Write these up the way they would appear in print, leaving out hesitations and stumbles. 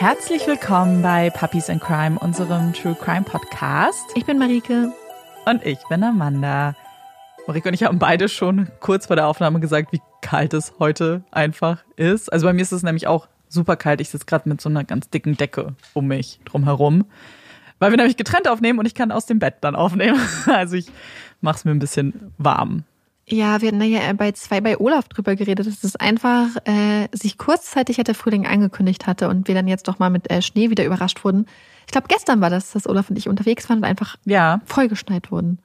Herzlich willkommen bei Puppies in Crime, unserem True Crime Podcast. Ich bin Marike. Und ich bin Amanda. Marike und ich haben beide schon kurz vor der Aufnahme gesagt, wie kalt es heute einfach ist. Also bei mir ist es nämlich auch super kalt. Ich sitze gerade mit so einer ganz dicken Decke um mich drumherum, weil wir nämlich getrennt aufnehmen und ich kann aus dem Bett dann aufnehmen. Also ich mache es mir ein bisschen warm. Ja, wir hatten ja bei Olaf drüber geredet, dass es einfach sich kurzzeitig der Frühling angekündigt hatte und wir dann jetzt doch mal mit Schnee wieder überrascht wurden. Ich glaube, gestern war das, dass Olaf und ich unterwegs waren und einfach vollgeschneit wurden.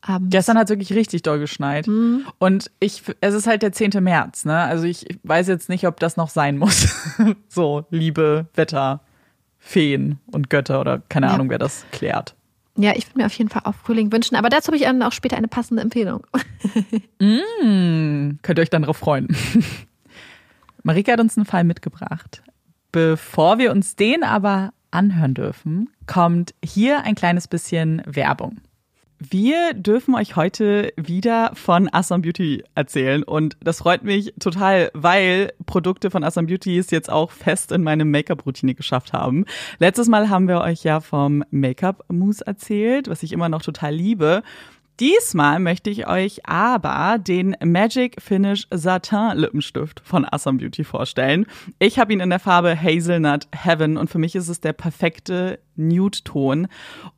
Abends. Gestern hat es wirklich richtig doll geschneit. Mhm. Und es ist halt der 10. März, ne? Also ich weiß jetzt nicht, ob das noch sein muss. So, liebe Wetterfeen und Götter oder keine Ahnung, wer das klärt. Ja, ich würde mir auf jeden Fall auch Frühling wünschen, aber dazu habe ich dann auch später eine passende Empfehlung. Könnt ihr euch dann drauf freuen. Marika hat uns einen Fall mitgebracht. Bevor wir uns den aber anhören dürfen, kommt hier ein kleines bisschen Werbung. Wir dürfen euch heute wieder von Asam Beauty erzählen und das freut mich total, weil Produkte von Asam Beauty es jetzt auch fest in meine Make-up-Routine geschafft haben. Letztes Mal haben wir euch ja vom Make-up-Mousse erzählt, was ich immer noch total liebe. Diesmal möchte ich euch aber den Magic Finish Satin Lippenstift von Asam Beauty vorstellen. Ich habe ihn in der Farbe Hazelnut Heaven und für mich ist es der perfekte Nude-Ton.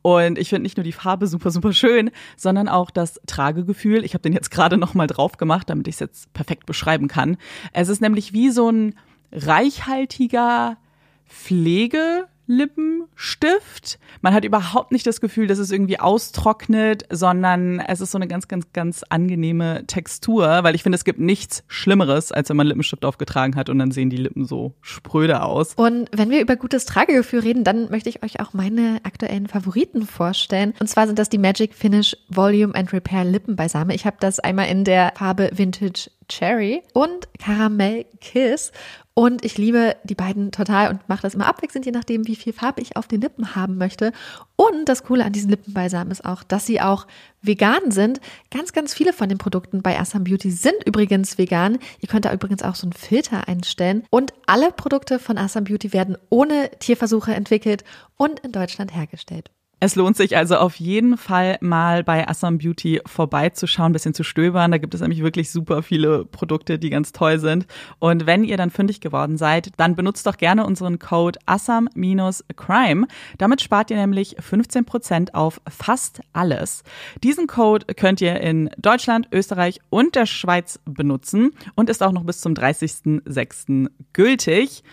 Und ich finde nicht nur die Farbe super, super schön, sondern auch das Tragegefühl. Ich habe den jetzt gerade nochmal drauf gemacht, damit ich es jetzt perfekt beschreiben kann. Es ist nämlich wie so ein reichhaltiger Pflege Lippenstift. Man hat überhaupt nicht das Gefühl, dass es irgendwie austrocknet, sondern es ist so eine ganz, ganz, ganz angenehme Textur, weil ich finde, es gibt nichts Schlimmeres, als wenn man Lippenstift aufgetragen hat und dann sehen die Lippen so spröde aus. Und wenn wir über gutes Tragegefühl reden, dann möchte ich euch auch meine aktuellen Favoriten vorstellen. Und zwar sind das die Magic Finish Volume and Repair Lippen Balsame. Ich habe das einmal in der Farbe Vintage Cherry und Caramel Kiss. Und ich liebe die beiden total und mache das immer abwechselnd, je nachdem, wie viel Farbe ich auf den Lippen haben möchte. Und das Coole an diesen Lippenbalsamen ist auch, dass sie auch vegan sind. Ganz, ganz viele von den Produkten bei Asam Beauty sind übrigens vegan. Ihr könnt da übrigens auch so einen Filter einstellen. Und alle Produkte von Asam Beauty werden ohne Tierversuche entwickelt und in Deutschland hergestellt. Es lohnt sich also auf jeden Fall mal bei Asam Beauty vorbeizuschauen, ein bisschen zu stöbern. Da gibt es nämlich wirklich super viele Produkte, die ganz toll sind. Und wenn ihr dann fündig geworden seid, dann benutzt doch gerne unseren Code ASAM-CRIME. Damit spart ihr nämlich 15% auf fast alles. Diesen Code könnt ihr in Deutschland, Österreich und der Schweiz benutzen und ist auch noch bis zum 30.06. gültig.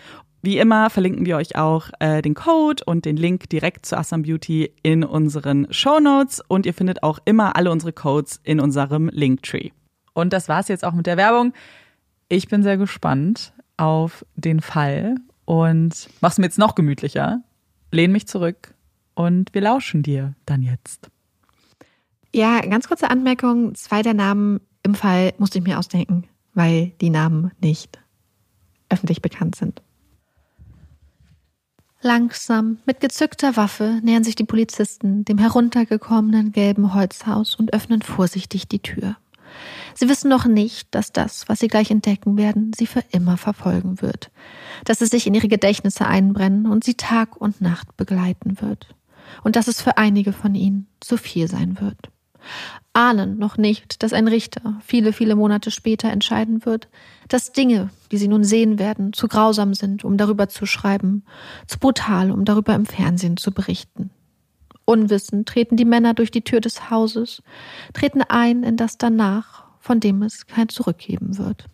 Wie immer verlinken wir euch auch den Code und den Link direkt zu Asam Beauty in unseren Shownotes und ihr findet auch immer alle unsere Codes in unserem Linktree. Und das war's jetzt auch mit der Werbung. Ich bin sehr gespannt auf den Fall und mach's mir jetzt noch gemütlicher. Lehn mich zurück und wir lauschen dir dann jetzt. Ja, ganz kurze Anmerkung. 2 der Namen im Fall musste ich mir ausdenken, weil die Namen nicht öffentlich bekannt sind. Langsam, mit gezückter Waffe, nähern sich die Polizisten dem heruntergekommenen gelben Holzhaus und öffnen vorsichtig die Tür. Sie wissen noch nicht, dass das, was sie gleich entdecken werden, sie für immer verfolgen wird. Dass es sich in ihre Gedächtnisse einbrennen und sie Tag und Nacht begleiten wird. Und dass es für einige von ihnen zu viel sein wird. Ahnen noch nicht, dass ein Richter viele, viele Monate später entscheiden wird, dass Dinge, die sie nun sehen werden, zu grausam sind, um darüber zu schreiben, zu brutal, um darüber im Fernsehen zu berichten. Unwissend treten die Männer durch die Tür des Hauses, treten ein in das Danach, von dem es kein Zurück geben wird.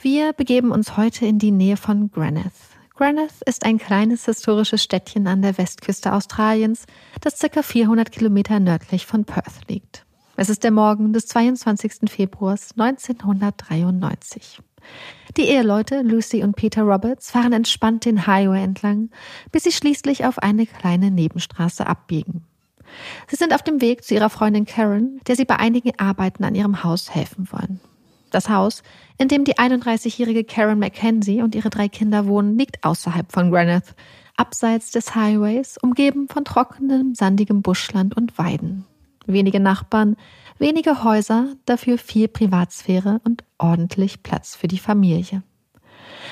Wir begeben uns heute in die Nähe von Graneth. Graneth ist ein kleines historisches Städtchen an der Westküste Australiens, das ca. 400 Kilometer nördlich von Perth liegt. Es ist der Morgen des 22. Februars 1993. Die Eheleute Lucy und Peter Roberts fahren entspannt den Highway entlang, bis sie schließlich auf eine kleine Nebenstraße abbiegen. Sie sind auf dem Weg zu ihrer Freundin Karen, der sie bei einigen Arbeiten an ihrem Haus helfen wollen. Das Haus, in dem die 31-jährige Karen McKenzie und ihre 3 Kinder wohnen, liegt außerhalb von Graneth, abseits des Highways, umgeben von trockenem, sandigem Buschland und Weiden. Wenige Nachbarn, wenige Häuser, dafür viel Privatsphäre und ordentlich Platz für die Familie.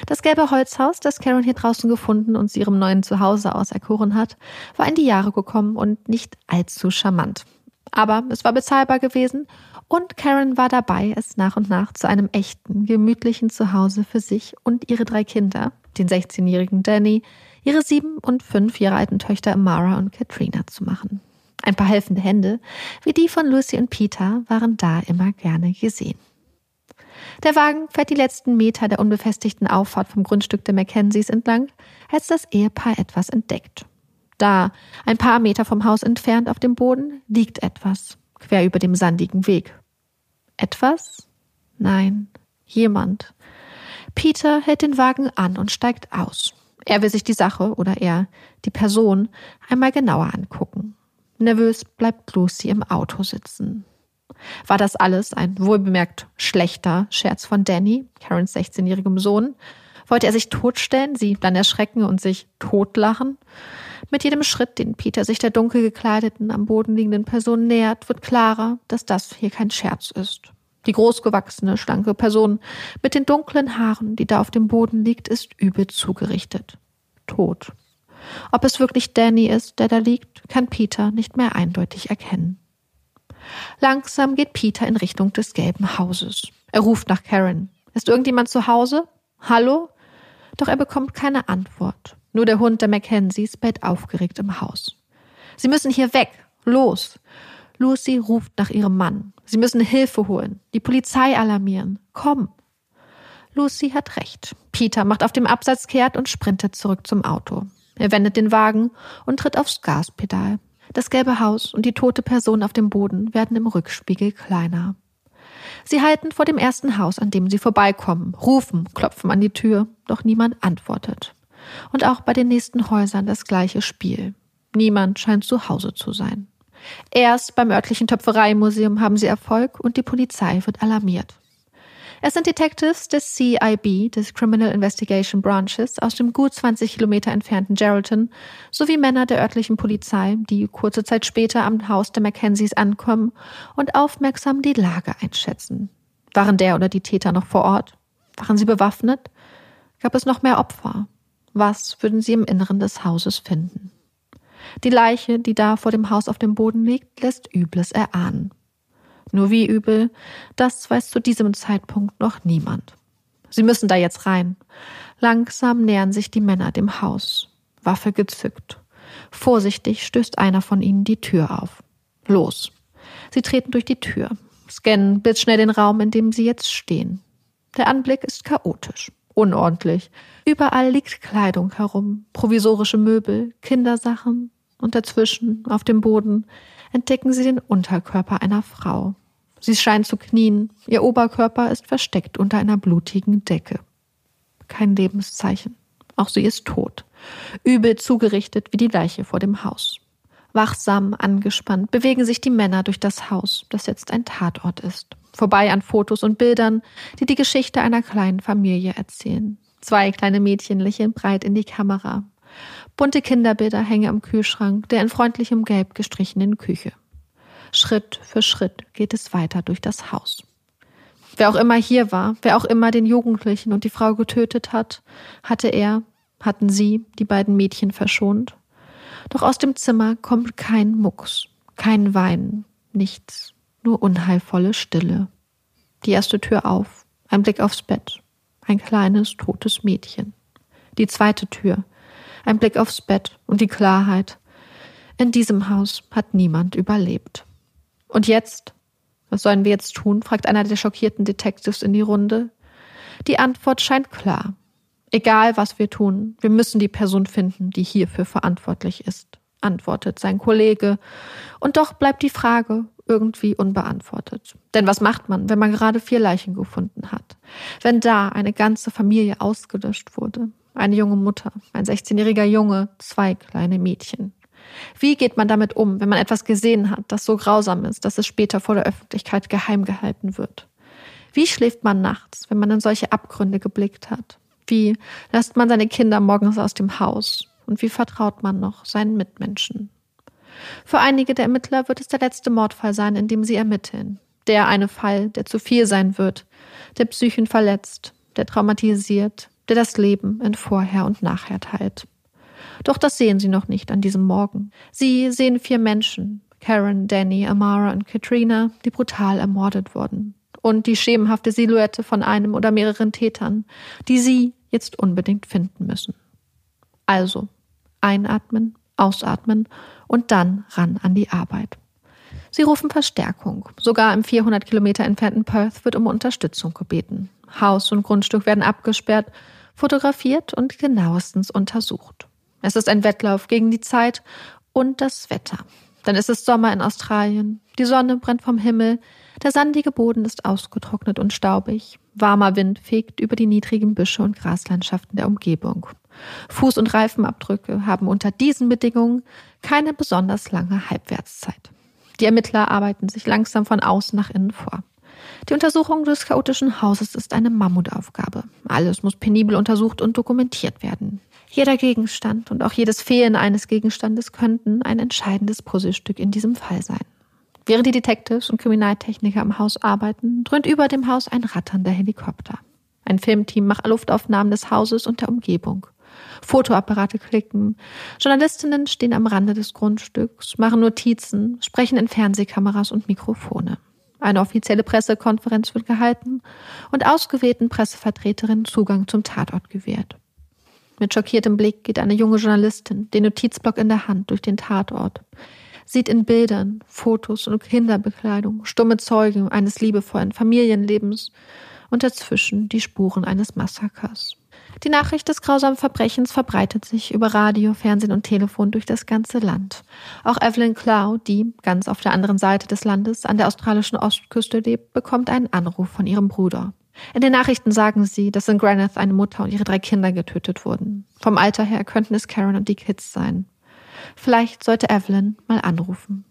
Das gelbe Holzhaus, das Karen hier draußen gefunden und zu ihrem neuen Zuhause auserkoren hat, war in die Jahre gekommen und nicht allzu charmant. Aber es war bezahlbar gewesen und Karen war dabei, es nach und nach zu einem echten, gemütlichen Zuhause für sich und ihre 3 Kinder, den 16-jährigen Danny, ihre 7 und 5 Jahre alten Töchter Amara und Katrina zu machen. Ein paar helfende Hände, wie die von Lucy und Peter, waren da immer gerne gesehen. Der Wagen fährt die letzten Meter der unbefestigten Auffahrt vom Grundstück der Mackenzies entlang, als das Ehepaar etwas entdeckt. Da, ein paar Meter vom Haus entfernt auf dem Boden, liegt etwas, quer über dem sandigen Weg. Etwas? Nein, jemand. Peter hält den Wagen an und steigt aus. Er will sich die Sache, oder eher die Person, einmal genauer angucken. Nervös bleibt Lucy im Auto sitzen. War das alles ein wohlbemerkt schlechter Scherz von Danny, Karens 16-jährigem Sohn? Wollte er sich totstellen, sie dann erschrecken und sich totlachen? Mit jedem Schritt, den Peter sich der dunkel gekleideten, am Boden liegenden Person nähert, wird klarer, dass das hier kein Scherz ist. Die großgewachsene, schlanke Person mit den dunklen Haaren, die da auf dem Boden liegt, ist übel zugerichtet. Tot. Ob es wirklich Danny ist, der da liegt, kann Peter nicht mehr eindeutig erkennen. Langsam geht Peter in Richtung des gelben Hauses. Er ruft nach Karen. Ist irgendjemand zu Hause? Hallo? Doch er bekommt keine Antwort. Nur der Hund der Mackenzies bellt aufgeregt im Haus. Sie müssen hier weg. Los! Lucy ruft nach ihrem Mann. Sie müssen Hilfe holen. Die Polizei alarmieren. Komm! Lucy hat recht. Peter macht auf dem Absatz kehrt und sprintet zurück zum Auto. Er wendet den Wagen und tritt aufs Gaspedal. Das gelbe Haus und die tote Person auf dem Boden werden im Rückspiegel kleiner. Sie halten vor dem ersten Haus, an dem sie vorbeikommen, rufen, klopfen an die Tür, doch niemand antwortet. Und auch bei den nächsten Häusern das gleiche Spiel. Niemand scheint zu Hause zu sein. Erst beim örtlichen Töpfereimuseum haben sie Erfolg und die Polizei wird alarmiert. Es sind Detectives des CIB, des Criminal Investigation Branches, aus dem gut 20 Kilometer entfernten Geraldton, sowie Männer der örtlichen Polizei, die kurze Zeit später am Haus der Mackenzies ankommen und aufmerksam die Lage einschätzen. Waren der oder die Täter noch vor Ort? Waren sie bewaffnet? Gab es noch mehr Opfer? Was würden sie im Inneren des Hauses finden? Die Leiche, die da vor dem Haus auf dem Boden liegt, lässt Übles erahnen. Nur wie übel, das weiß zu diesem Zeitpunkt noch niemand. Sie müssen da jetzt rein. Langsam nähern sich die Männer dem Haus, Waffe gezückt. Vorsichtig stößt einer von ihnen die Tür auf. Los. Sie treten durch die Tür, scannen blitzschnell den Raum, in dem sie jetzt stehen. Der Anblick ist chaotisch, unordentlich. Überall liegt Kleidung herum, provisorische Möbel, Kindersachen und dazwischen, auf dem Boden, entdecken sie den Unterkörper einer Frau. Sie scheint zu knien. Ihr Oberkörper ist versteckt unter einer blutigen Decke. Kein Lebenszeichen. Auch sie ist tot. Übel zugerichtet wie die Leiche vor dem Haus. Wachsam, angespannt bewegen sich die Männer durch das Haus, das jetzt ein Tatort ist. Vorbei an Fotos und Bildern, die die Geschichte einer kleinen Familie erzählen. 2 kleine Mädchen lächeln breit in die Kamera. Bunte Kinderbilder hängen am Kühlschrank der in freundlichem Gelb gestrichenen Küche. Schritt für Schritt geht es weiter durch das Haus. Wer auch immer hier war, wer auch immer den Jugendlichen und die Frau getötet hat, hatten sie, die beiden Mädchen verschont. Doch aus dem Zimmer kommt kein Mucks, kein Weinen, nichts, nur unheilvolle Stille. Die erste Tür auf, ein Blick aufs Bett, ein kleines, totes Mädchen. Die zweite Tür, ein Blick aufs Bett und die Klarheit. In diesem Haus hat niemand überlebt. Und jetzt? Was sollen wir jetzt tun? Fragt einer der schockierten Detectives in die Runde. Die Antwort scheint klar. Egal, was wir tun, wir müssen die Person finden, die hierfür verantwortlich ist, antwortet sein Kollege. Und doch bleibt die Frage irgendwie unbeantwortet. Denn was macht man, wenn man gerade 4 Leichen gefunden hat? Wenn da eine ganze Familie ausgelöscht wurde? Eine junge Mutter, ein 16-jähriger Junge, 2 kleine Mädchen. Wie geht man damit um, wenn man etwas gesehen hat, das so grausam ist, dass es später vor der Öffentlichkeit geheim gehalten wird? Wie schläft man nachts, wenn man in solche Abgründe geblickt hat? Wie lässt man seine Kinder morgens aus dem Haus? Und wie vertraut man noch seinen Mitmenschen? Für einige der Ermittler wird es der letzte Mordfall sein, in dem sie ermitteln. Der eine Fall, der zu viel sein wird, der Psychen verletzt, der traumatisiert, der das Leben in Vorher und Nachher teilt. Doch das sehen sie noch nicht an diesem Morgen. Sie sehen 4 Menschen, Karen, Danny, Amara und Katrina, die brutal ermordet wurden. Und die schemenhafte Silhouette von einem oder mehreren Tätern, die sie jetzt unbedingt finden müssen. Also einatmen, ausatmen und dann ran an die Arbeit. Sie rufen Verstärkung. Sogar im 400 Kilometer entfernten Perth wird um Unterstützung gebeten. Haus und Grundstück werden abgesperrt, fotografiert und genauestens untersucht. Es ist ein Wettlauf gegen die Zeit und das Wetter. Dann ist es Sommer in Australien. Die Sonne brennt vom Himmel. Der sandige Boden ist ausgetrocknet und staubig. Warmer Wind fegt über die niedrigen Büsche und Graslandschaften der Umgebung. Fuß- und Reifenabdrücke haben unter diesen Bedingungen keine besonders lange Halbwertszeit. Die Ermittler arbeiten sich langsam von außen nach innen vor. Die Untersuchung des chaotischen Hauses ist eine Mammutaufgabe. Alles muss penibel untersucht und dokumentiert werden. Jeder Gegenstand und auch jedes Fehlen eines Gegenstandes könnten ein entscheidendes Puzzlestück in diesem Fall sein. Während die Detectives und Kriminaltechniker am Haus arbeiten, dröhnt über dem Haus ein ratternder Helikopter. Ein Filmteam macht Luftaufnahmen des Hauses und der Umgebung. Fotoapparate klicken, Journalistinnen stehen am Rande des Grundstücks, machen Notizen, sprechen in Fernsehkameras und Mikrofone. Eine offizielle Pressekonferenz wird gehalten und ausgewählten Pressevertreterinnen Zugang zum Tatort gewährt. Mit schockiertem Blick geht eine junge Journalistin, den Notizblock in der Hand, durch den Tatort. Sieht in Bildern, Fotos und Kinderbekleidung stumme Zeugen eines liebevollen Familienlebens und dazwischen die Spuren eines Massakers. Die Nachricht des grausamen Verbrechens verbreitet sich über Radio, Fernsehen und Telefon durch das ganze Land. Auch Evelyn Cloud, die ganz auf der anderen Seite des Landes an der australischen Ostküste lebt, bekommt einen Anruf von ihrem Bruder. In den Nachrichten sagen sie, dass in Graneth eine Mutter und ihre 3 Kinder getötet wurden. Vom Alter her könnten es Karen und die Kids sein. Vielleicht sollte Evelyn mal anrufen.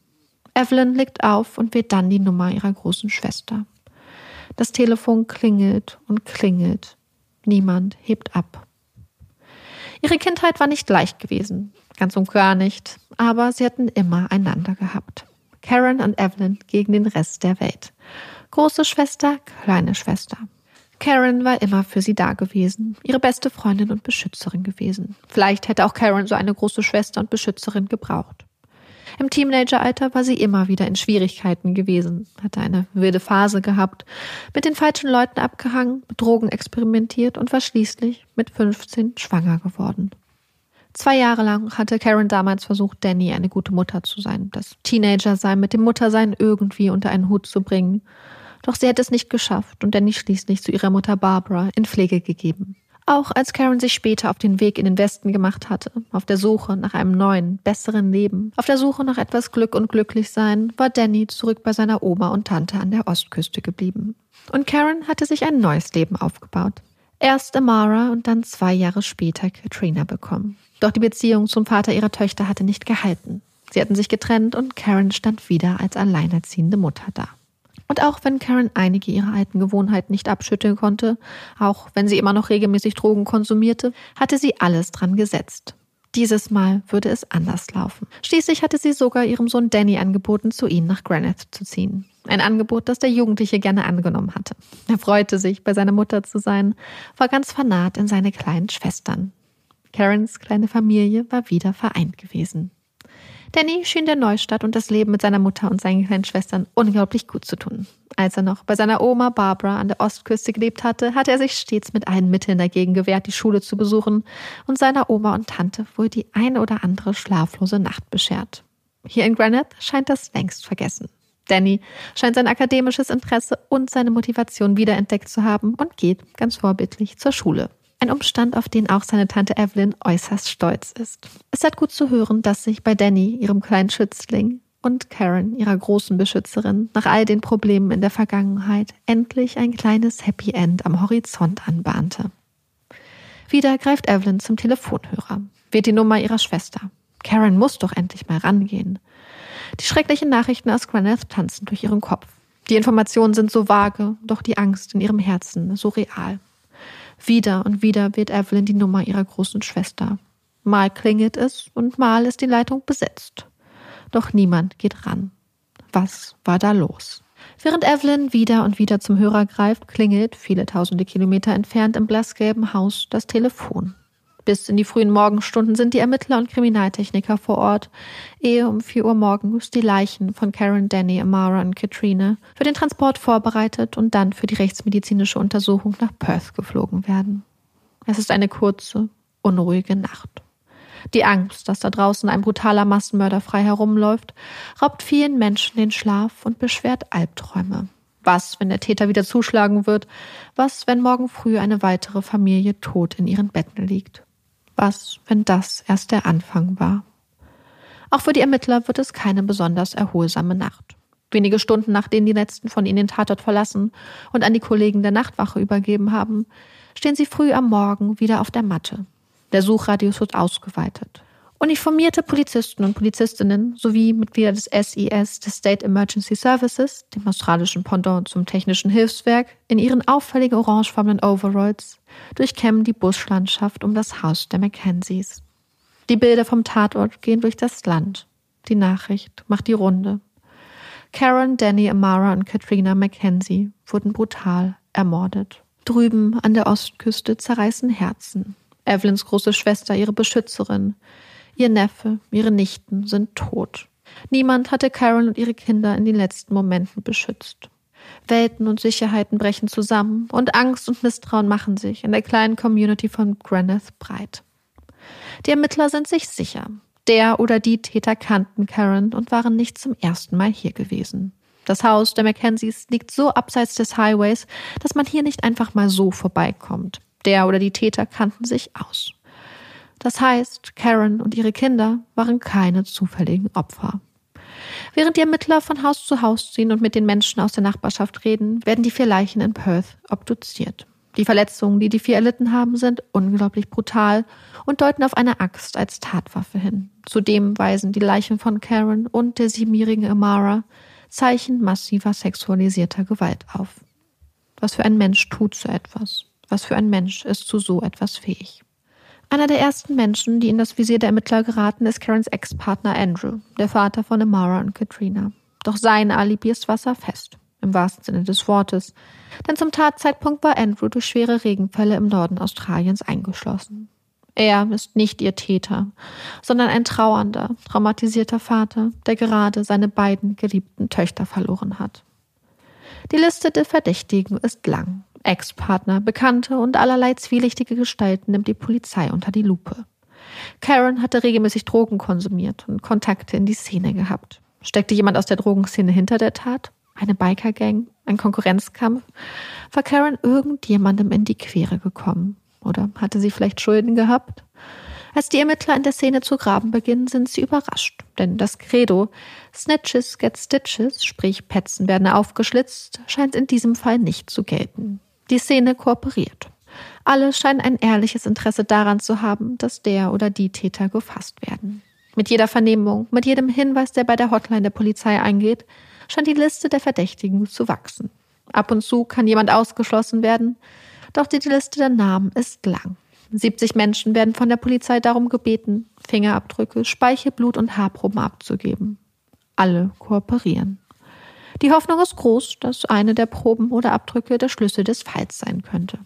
Evelyn legt auf und wählt dann die Nummer ihrer großen Schwester. Das Telefon klingelt und klingelt. Niemand hebt ab. Ihre Kindheit war nicht leicht gewesen, ganz und gar nicht, aber sie hatten immer einander gehabt. Karen und Evelyn gegen den Rest der Welt. Große Schwester, kleine Schwester. Karen war immer für sie da gewesen, ihre beste Freundin und Beschützerin gewesen. Vielleicht hätte auch Karen so eine große Schwester und Beschützerin gebraucht. Im Teenageralter war sie immer wieder in Schwierigkeiten gewesen, hatte eine wilde Phase gehabt, mit den falschen Leuten abgehangen, mit Drogen experimentiert und war schließlich mit 15 schwanger geworden. 2 Jahre lang hatte Karen damals versucht, Danny eine gute Mutter zu sein, das Teenager-Sein mit dem Muttersein irgendwie unter einen Hut zu bringen. Doch sie hätte es nicht geschafft und Danny schließlich zu ihrer Mutter Barbara in Pflege gegeben. Auch als Karen sich später auf den Weg in den Westen gemacht hatte, auf der Suche nach einem neuen, besseren Leben, auf der Suche nach etwas Glück und Glücklichsein, war Danny zurück bei seiner Oma und Tante an der Ostküste geblieben. Und Karen hatte sich ein neues Leben aufgebaut. Erst Amara und dann 2 Jahre später Katrina bekommen. Doch die Beziehung zum Vater ihrer Töchter hatte nicht gehalten. Sie hatten sich getrennt und Karen stand wieder als alleinerziehende Mutter da. Und auch wenn Karen einige ihrer alten Gewohnheiten nicht abschütteln konnte, auch wenn sie immer noch regelmäßig Drogen konsumierte, hatte sie alles dran gesetzt. Dieses Mal würde es anders laufen. Schließlich hatte sie sogar ihrem Sohn Danny angeboten, zu ihnen nach Graneth zu ziehen. Ein Angebot, das der Jugendliche gerne angenommen hatte. Er freute sich, bei seiner Mutter zu sein, war ganz vernarrt in seine kleinen Schwestern. Karens kleine Familie war wieder vereint gewesen. Danny schien der Neustadt und das Leben mit seiner Mutter und seinen kleinen Schwestern unglaublich gut zu tun. Als er noch bei seiner Oma Barbara an der Ostküste gelebt hatte, hatte er sich stets mit allen Mitteln dagegen gewehrt, die Schule zu besuchen und seiner Oma und Tante wohl die eine oder andere schlaflose Nacht beschert. Hier in Graneth scheint das längst vergessen. Danny scheint sein akademisches Interesse und seine Motivation wiederentdeckt zu haben und geht ganz vorbildlich zur Schule. Ein Umstand, auf den auch seine Tante Evelyn äußerst stolz ist. Es hat gut zu hören, dass sich bei Danny, ihrem kleinen Schützling, und Karen, ihrer großen Beschützerin, nach all den Problemen in der Vergangenheit endlich ein kleines Happy End am Horizont anbahnte. Wieder greift Evelyn zum Telefonhörer, wählt die Nummer ihrer Schwester. Karen muss doch endlich mal rangehen. Die schrecklichen Nachrichten aus Graneth tanzen durch ihren Kopf. Die Informationen sind so vage, doch die Angst in ihrem Herzen so real. Wieder und wieder wählt Evelyn die Nummer ihrer großen Schwester. Mal klingelt es und mal ist die Leitung besetzt. Doch niemand geht ran. Was war da los? Während Evelyn wieder und wieder zum Hörer greift, klingelt, viele tausende Kilometer entfernt im blassgelben Haus, das Telefon. Bis in die frühen Morgenstunden sind die Ermittler und Kriminaltechniker vor Ort, ehe um 4 Uhr morgens die Leichen von Karen, Danny, Amara und Katrina für den Transport vorbereitet und dann für die rechtsmedizinische Untersuchung nach Perth geflogen werden. Es ist eine kurze, unruhige Nacht. Die Angst, dass da draußen ein brutaler Massenmörder frei herumläuft, raubt vielen Menschen den Schlaf und beschwert Albträume. Was, wenn der Täter wieder zuschlagen wird? Was, wenn morgen früh eine weitere Familie tot in ihren Betten liegt? Was, wenn das erst der Anfang war? Auch für die Ermittler wird es keine besonders erholsame Nacht. Wenige Stunden, nachdem die letzten von ihnen den Tatort verlassen und an die Kollegen der Nachtwache übergeben haben, stehen sie früh am Morgen wieder auf der Matte. Der Suchradius wird ausgeweitet. Uniformierte Polizisten und Polizistinnen sowie Mitglieder des SES, des State Emergency Services, dem australischen Pendant zum Technischen Hilfswerk, in ihren auffälligen orangefarbenen Overalls, durchkämmen die Buschlandschaft um das Haus der Mackenzies. Die Bilder vom Tatort gehen durch das Land. Die Nachricht macht die Runde. Karen, Danny, Amara und Katrina McKenzie wurden brutal ermordet. Drüben an der Ostküste zerreißen Herzen. Evelyns große Schwester, ihre Beschützerin, ihr Neffe, ihre Nichten sind tot. Niemand hatte Karen und ihre Kinder in den letzten Momenten beschützt. Welten und Sicherheiten brechen zusammen und Angst und Misstrauen machen sich in der kleinen Community von Graneth breit. Die Ermittler sind sich sicher. Der oder die Täter kannten Karen und waren nicht zum ersten Mal hier gewesen. Das Haus der Mackenzies liegt so abseits des Highways, dass man hier nicht einfach mal so vorbeikommt. Der oder die Täter kannten sich aus. Das heißt, Karen und ihre Kinder waren keine zufälligen Opfer. Während die Ermittler von Haus zu Haus ziehen und mit den Menschen aus der Nachbarschaft reden, werden die 4 Leichen in Perth obduziert. Die Verletzungen, die die 4 erlitten haben, sind unglaublich brutal und deuten auf eine Axt als Tatwaffe hin. Zudem weisen die Leichen von Karen und der 7-jährigen Amara Zeichen massiver sexualisierter Gewalt auf. Was für ein Mensch tut so etwas? Was für ein Mensch ist zu so etwas fähig? Einer der ersten Menschen, die in das Visier der Ermittler geraten, ist Karens Ex-Partner Andrew, der Vater von Amara und Katrina. Doch sein Alibi ist wasserfest, im wahrsten Sinne des Wortes. Denn zum Tatzeitpunkt war Andrew durch schwere Regenfälle im Norden Australiens eingeschlossen. Er ist nicht ihr Täter, sondern ein trauernder, traumatisierter Vater, der gerade seine beiden geliebten Töchter verloren hat. Die Liste der Verdächtigen ist lang. Ex-Partner, Bekannte und allerlei zwielichtige Gestalten nimmt die Polizei unter die Lupe. Karen hatte regelmäßig Drogen konsumiert und Kontakte in die Szene gehabt. Steckte jemand aus der Drogenszene hinter der Tat? Eine Biker-Gang? Ein Konkurrenzkampf? War Karen irgendjemandem in die Quere gekommen? Oder hatte sie vielleicht Schulden gehabt? Als die Ermittler in der Szene zu graben beginnen, sind sie überrascht. Denn das Credo Snitches get Stitches, sprich Petzen werden aufgeschlitzt, scheint in diesem Fall nicht zu gelten. Die Szene kooperiert. Alle scheinen ein ehrliches Interesse daran zu haben, dass der oder die Täter gefasst werden. Mit jeder Vernehmung, mit jedem Hinweis, der bei der Hotline der Polizei eingeht, scheint die Liste der Verdächtigen zu wachsen. Ab und zu kann jemand ausgeschlossen werden, doch die Liste der Namen ist lang. 70 Menschen werden von der Polizei darum gebeten, Fingerabdrücke, Speichel, Blut und Haarproben abzugeben. Alle kooperieren. Die Hoffnung ist groß, dass eine der Proben oder Abdrücke der Schlüssel des Falls sein könnte.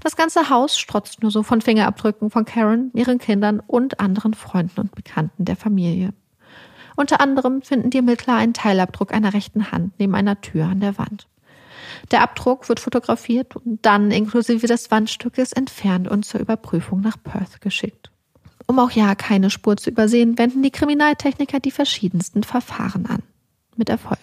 Das ganze Haus strotzt nur so von Fingerabdrücken von Karen, ihren Kindern und anderen Freunden und Bekannten der Familie. Unter anderem finden die Ermittler einen Teilabdruck einer rechten Hand neben einer Tür an der Wand. Der Abdruck wird fotografiert und dann inklusive des Wandstückes entfernt und zur Überprüfung nach Perth geschickt. Um auch ja keine Spur zu übersehen, wenden die Kriminaltechniker die verschiedensten Verfahren an. Mit Erfolg.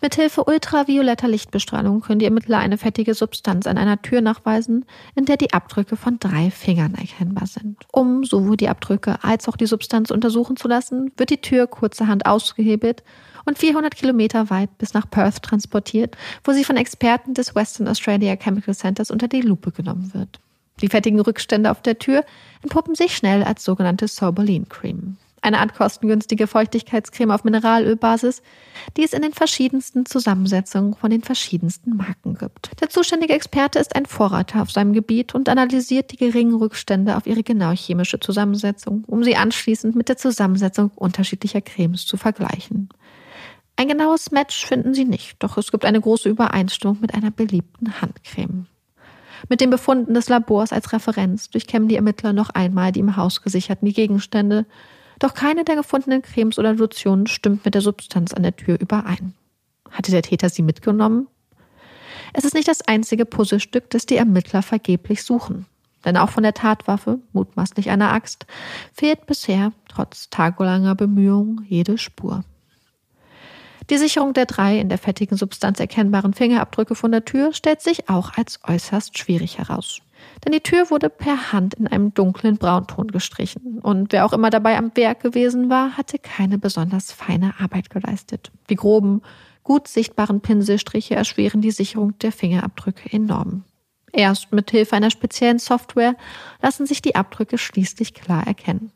Mithilfe ultravioletter Lichtbestrahlung können die Ermittler eine fettige Substanz an einer Tür nachweisen, in der die Abdrücke von 3 Fingern erkennbar sind. Um sowohl die Abdrücke als auch die Substanz untersuchen zu lassen, wird die Tür kurzerhand ausgehebelt und 400 Kilometer weit bis nach Perth transportiert, wo sie von Experten des Western Australia Chemical Centers unter die Lupe genommen wird. Die fettigen Rückstände auf der Tür entpuppen sich schnell als sogenannte Sorbolene Cream. Eine Art kostengünstige Feuchtigkeitscreme auf Mineralölbasis, die es in den verschiedensten Zusammensetzungen von den verschiedensten Marken gibt. Der zuständige Experte ist ein Vorreiter auf seinem Gebiet und analysiert die geringen Rückstände auf ihre genau chemische Zusammensetzung, um sie anschließend mit der Zusammensetzung unterschiedlicher Cremes zu vergleichen. Ein genaues Match finden sie nicht, doch es gibt eine große Übereinstimmung mit einer beliebten Handcreme. Mit den Befunden des Labors als Referenz durchkämmen die Ermittler noch einmal die im Haus gesicherten Gegenstände, doch keine der gefundenen Cremes oder Lotionen stimmt mit der Substanz an der Tür überein. Hatte der Täter sie mitgenommen? Es ist nicht das einzige Puzzlestück, das die Ermittler vergeblich suchen. Denn auch von der Tatwaffe, mutmaßlich einer Axt, fehlt bisher, trotz tagelanger Bemühungen, jede Spur. Die Sicherung der 3 in der fettigen Substanz erkennbaren Fingerabdrücke von der Tür stellt sich auch als äußerst schwierig heraus. Denn die Tür wurde per Hand in einem dunklen Braunton gestrichen. Und wer auch immer dabei am Werk gewesen war, hatte keine besonders feine Arbeit geleistet. Die groben, gut sichtbaren Pinselstriche erschweren die Sicherung der Fingerabdrücke enorm. Erst mit Hilfe einer speziellen Software lassen sich die Abdrücke schließlich klar erkennen.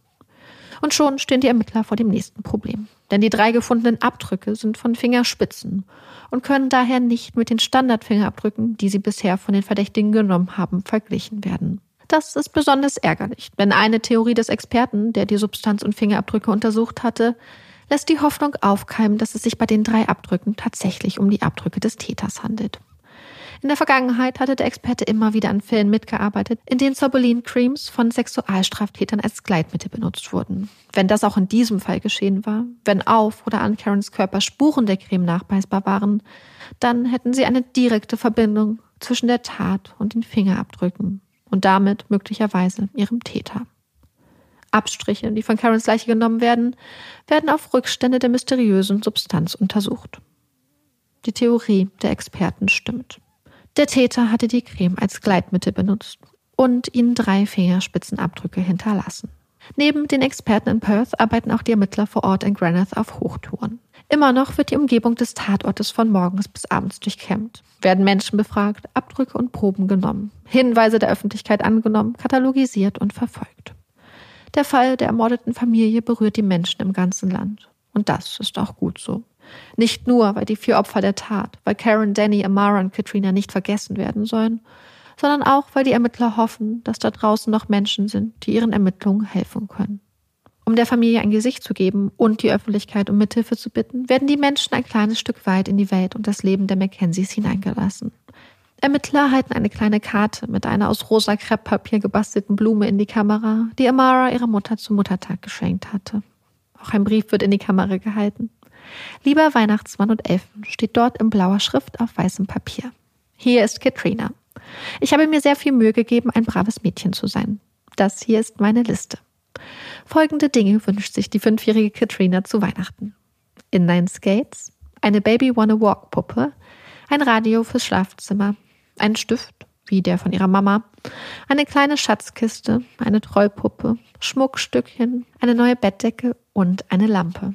Und schon stehen die Ermittler vor dem nächsten Problem. Denn die 3 gefundenen Abdrücke sind von Fingerspitzen und können daher nicht mit den Standardfingerabdrücken, die sie bisher von den Verdächtigen genommen haben, verglichen werden. Das ist besonders ärgerlich, denn eine Theorie des Experten, der die Substanz und Fingerabdrücke untersucht hatte, lässt die Hoffnung aufkeimen, dass es sich bei den 3 Abdrücken tatsächlich um die Abdrücke des Täters handelt. In der Vergangenheit hatte der Experte immer wieder an Fällen mitgearbeitet, in denen Sorbolene-Cremes von Sexualstraftätern als Gleitmittel benutzt wurden. Wenn das auch in diesem Fall geschehen war, wenn auf oder an Karens Körper Spuren der Creme nachweisbar waren, dann hätten sie eine direkte Verbindung zwischen der Tat und den Fingerabdrücken und damit möglicherweise ihrem Täter. Abstriche, die von Karens Leiche genommen werden, werden auf Rückstände der mysteriösen Substanz untersucht. Die Theorie der Experten stimmt. Der Täter hatte die Creme als Gleitmittel benutzt und ihnen 3 Fingerspitzenabdrücke hinterlassen. Neben den Experten in Perth arbeiten auch die Ermittler vor Ort in Graneth auf Hochtouren. Immer noch wird die Umgebung des Tatortes von morgens bis abends durchkämmt. Werden Menschen befragt, Abdrücke und Proben genommen, Hinweise der Öffentlichkeit angenommen, katalogisiert und verfolgt. Der Fall der ermordeten Familie berührt die Menschen im ganzen Land. Und das ist auch gut so. Nicht nur, weil die 4 Opfer der Tat, weil Karen, Danny, Amara und Katrina nicht vergessen werden sollen, sondern auch, weil die Ermittler hoffen, dass da draußen noch Menschen sind, die ihren Ermittlungen helfen können. Um der Familie ein Gesicht zu geben und die Öffentlichkeit um Mithilfe zu bitten, werden die Menschen ein kleines Stück weit in die Welt und das Leben der McKenzies hineingelassen. Ermittler halten eine kleine Karte mit einer aus rosa Krepppapier gebastelten Blume in die Kamera, die Amara ihrer Mutter zum Muttertag geschenkt hatte. Auch ein Brief wird in die Kamera gehalten. Lieber Weihnachtsmann und Elfen steht dort in blauer Schrift auf weißem Papier. Hier ist Katrina. Ich habe mir sehr viel Mühe gegeben, ein braves Mädchen zu sein. Das hier ist meine Liste. Folgende Dinge wünscht sich die 5-jährige Katrina zu Weihnachten: Inline-Skates, eine Baby-Wanna-Walk-Puppe, ein Radio fürs Schlafzimmer, einen Stift, wie der von ihrer Mama, eine kleine Schatzkiste, eine Trollpuppe, Schmuckstückchen, eine neue Bettdecke und eine Lampe.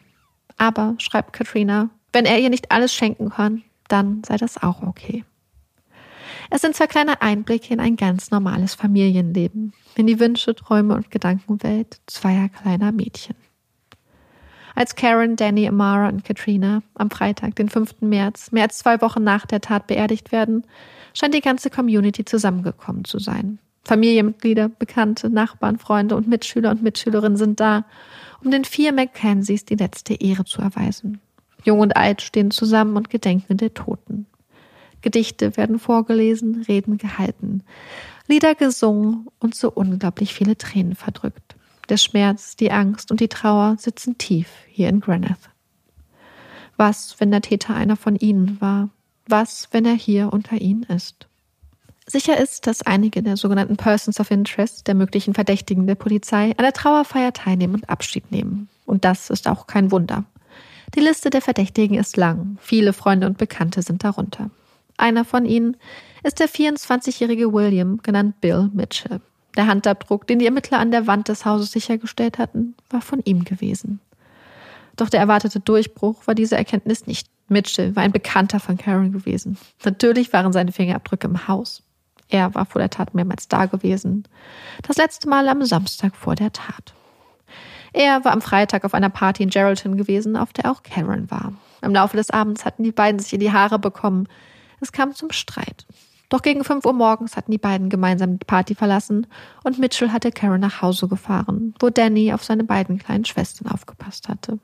Aber, schreibt Katrina, wenn er ihr nicht alles schenken kann, dann sei das auch okay. Es sind 2 kleine Einblicke in ein ganz normales Familienleben, in die Wünsche, Träume und Gedankenwelt 2 kleiner Mädchen. Als Karen, Danny, Amara und Katrina am Freitag, den 5. März, mehr als 2 Wochen nach der Tat beerdigt werden, scheint die ganze Community zusammengekommen zu sein. Familienmitglieder, Bekannte, Nachbarn, Freunde und Mitschüler und Mitschülerinnen sind da, um den 4 McKenzies die letzte Ehre zu erweisen. Jung und alt stehen zusammen und gedenken der Toten. Gedichte werden vorgelesen, Reden gehalten, Lieder gesungen und so unglaublich viele Tränen verdrückt. Der Schmerz, die Angst und die Trauer sitzen tief hier in Graneth. Was, wenn der Täter einer von ihnen war? Was, wenn er hier unter ihnen ist? Sicher ist, dass einige der sogenannten Persons of Interest, der möglichen Verdächtigen der Polizei, an der Trauerfeier teilnehmen und Abschied nehmen. Und das ist auch kein Wunder. Die Liste der Verdächtigen ist lang. Viele Freunde und Bekannte sind darunter. Einer von ihnen ist der 24-jährige William, genannt Bill Mitchell. Der Handabdruck, den die Ermittler an der Wand des Hauses sichergestellt hatten, war von ihm gewesen. Doch der erwartete Durchbruch war diese Erkenntnis nicht. Mitchell war ein Bekannter von Karen gewesen. Natürlich waren seine Fingerabdrücke im Haus. Er war vor der Tat mehrmals da gewesen. Das letzte Mal am Samstag vor der Tat. Er war am Freitag auf einer Party in Geraldton gewesen, auf der auch Karen war. Im Laufe des Abends hatten die beiden sich in die Haare bekommen. Es kam zum Streit. Doch gegen 5 Uhr morgens hatten die beiden gemeinsam die Party verlassen und Mitchell hatte Karen nach Hause gefahren, wo Danny auf seine beiden kleinen Schwestern aufgepasst hatte.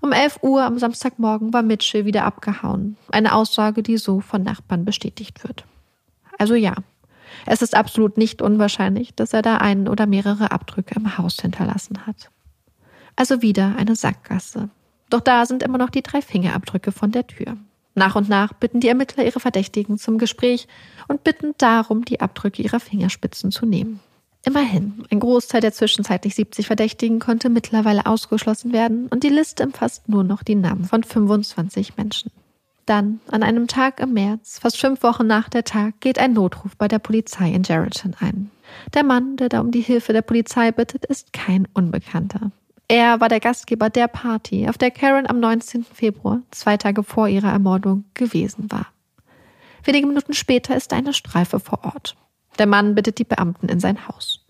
Um 11 Uhr am Samstagmorgen war Mitchell wieder abgehauen. Eine Aussage, die so von Nachbarn bestätigt wird. Also ja, es ist absolut nicht unwahrscheinlich, dass er da einen oder mehrere Abdrücke im Haus hinterlassen hat. Also wieder eine Sackgasse. Doch da sind immer noch die 3 Fingerabdrücke von der Tür. Nach und nach bitten die Ermittler ihre Verdächtigen zum Gespräch und bitten darum, die Abdrücke ihrer Fingerspitzen zu nehmen. Immerhin, ein Großteil der zwischenzeitlich 70 Verdächtigen konnte mittlerweile ausgeschlossen werden und die Liste umfasst nur noch die Namen von 25 Menschen. Dann, an einem Tag im März, fast 5 Wochen nach der Tat, geht ein Notruf bei der Polizei in Geraldton ein. Der Mann, der da um die Hilfe der Polizei bittet, ist kein Unbekannter. Er war der Gastgeber der Party, auf der Karen am 19. Februar, 2 Tage vor ihrer Ermordung, gewesen war. Wenige Minuten später ist eine Streife vor Ort. Der Mann bittet die Beamten in sein Haus.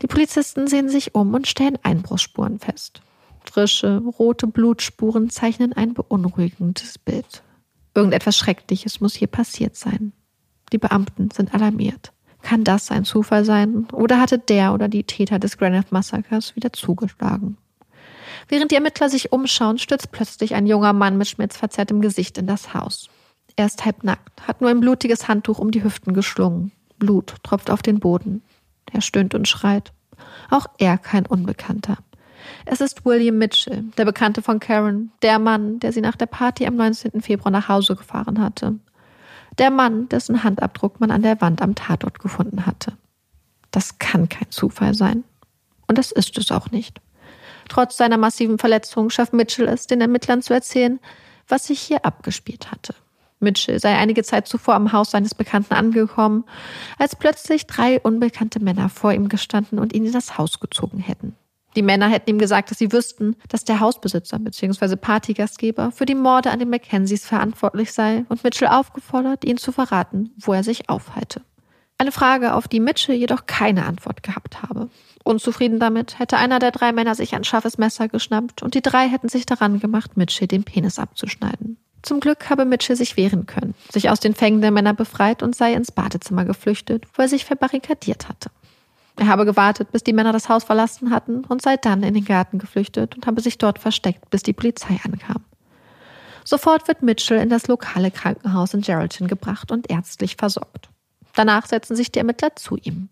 Die Polizisten sehen sich um und stellen Einbruchsspuren fest. Frische, rote Blutspuren zeichnen ein beunruhigendes Bild. Irgendetwas Schreckliches muss hier passiert sein. Die Beamten sind alarmiert. Kann das ein Zufall sein? Oder hatte der oder die Täter des Graneth-Massakers wieder zugeschlagen? Während die Ermittler sich umschauen, stürzt plötzlich ein junger Mann mit schmerzverzerrtem Gesicht in das Haus. Er ist halbnackt, hat nur ein blutiges Handtuch um die Hüften geschlungen. Blut tropft auf den Boden. Er stöhnt und schreit. Auch er kein Unbekannter. Es ist William Mitchell, der Bekannte von Karen, der Mann, der sie nach der Party am 19. Februar nach Hause gefahren hatte. Der Mann, dessen Handabdruck man an der Wand am Tatort gefunden hatte. Das kann kein Zufall sein. Und das ist es auch nicht. Trotz seiner massiven Verletzung schafft Mitchell es, den Ermittlern zu erzählen, was sich hier abgespielt hatte. Mitchell sei einige Zeit zuvor am Haus seines Bekannten angekommen, als plötzlich 3 unbekannte Männer vor ihm gestanden und ihn in das Haus gezogen hätten. Die Männer hätten ihm gesagt, dass sie wüssten, dass der Hausbesitzer bzw. Partygastgeber für die Morde an den Mackenzies verantwortlich sei und Mitchell aufgefordert, ihnen zu verraten, wo er sich aufhalte. Eine Frage, auf die Mitchell jedoch keine Antwort gehabt habe. Unzufrieden damit hätte einer der 3 Männer sich ein scharfes Messer geschnappt und die 3 hätten sich daran gemacht, Mitchell den Penis abzuschneiden. Zum Glück habe Mitchell sich wehren können, sich aus den Fängen der Männer befreit und sei ins Badezimmer geflüchtet, wo er sich verbarrikadiert hatte. Er habe gewartet, bis die Männer das Haus verlassen hatten und sei dann in den Garten geflüchtet und habe sich dort versteckt, bis die Polizei ankam. Sofort wird Mitchell in das lokale Krankenhaus in Geraldton gebracht und ärztlich versorgt. Danach setzen sich die Ermittler zu ihm.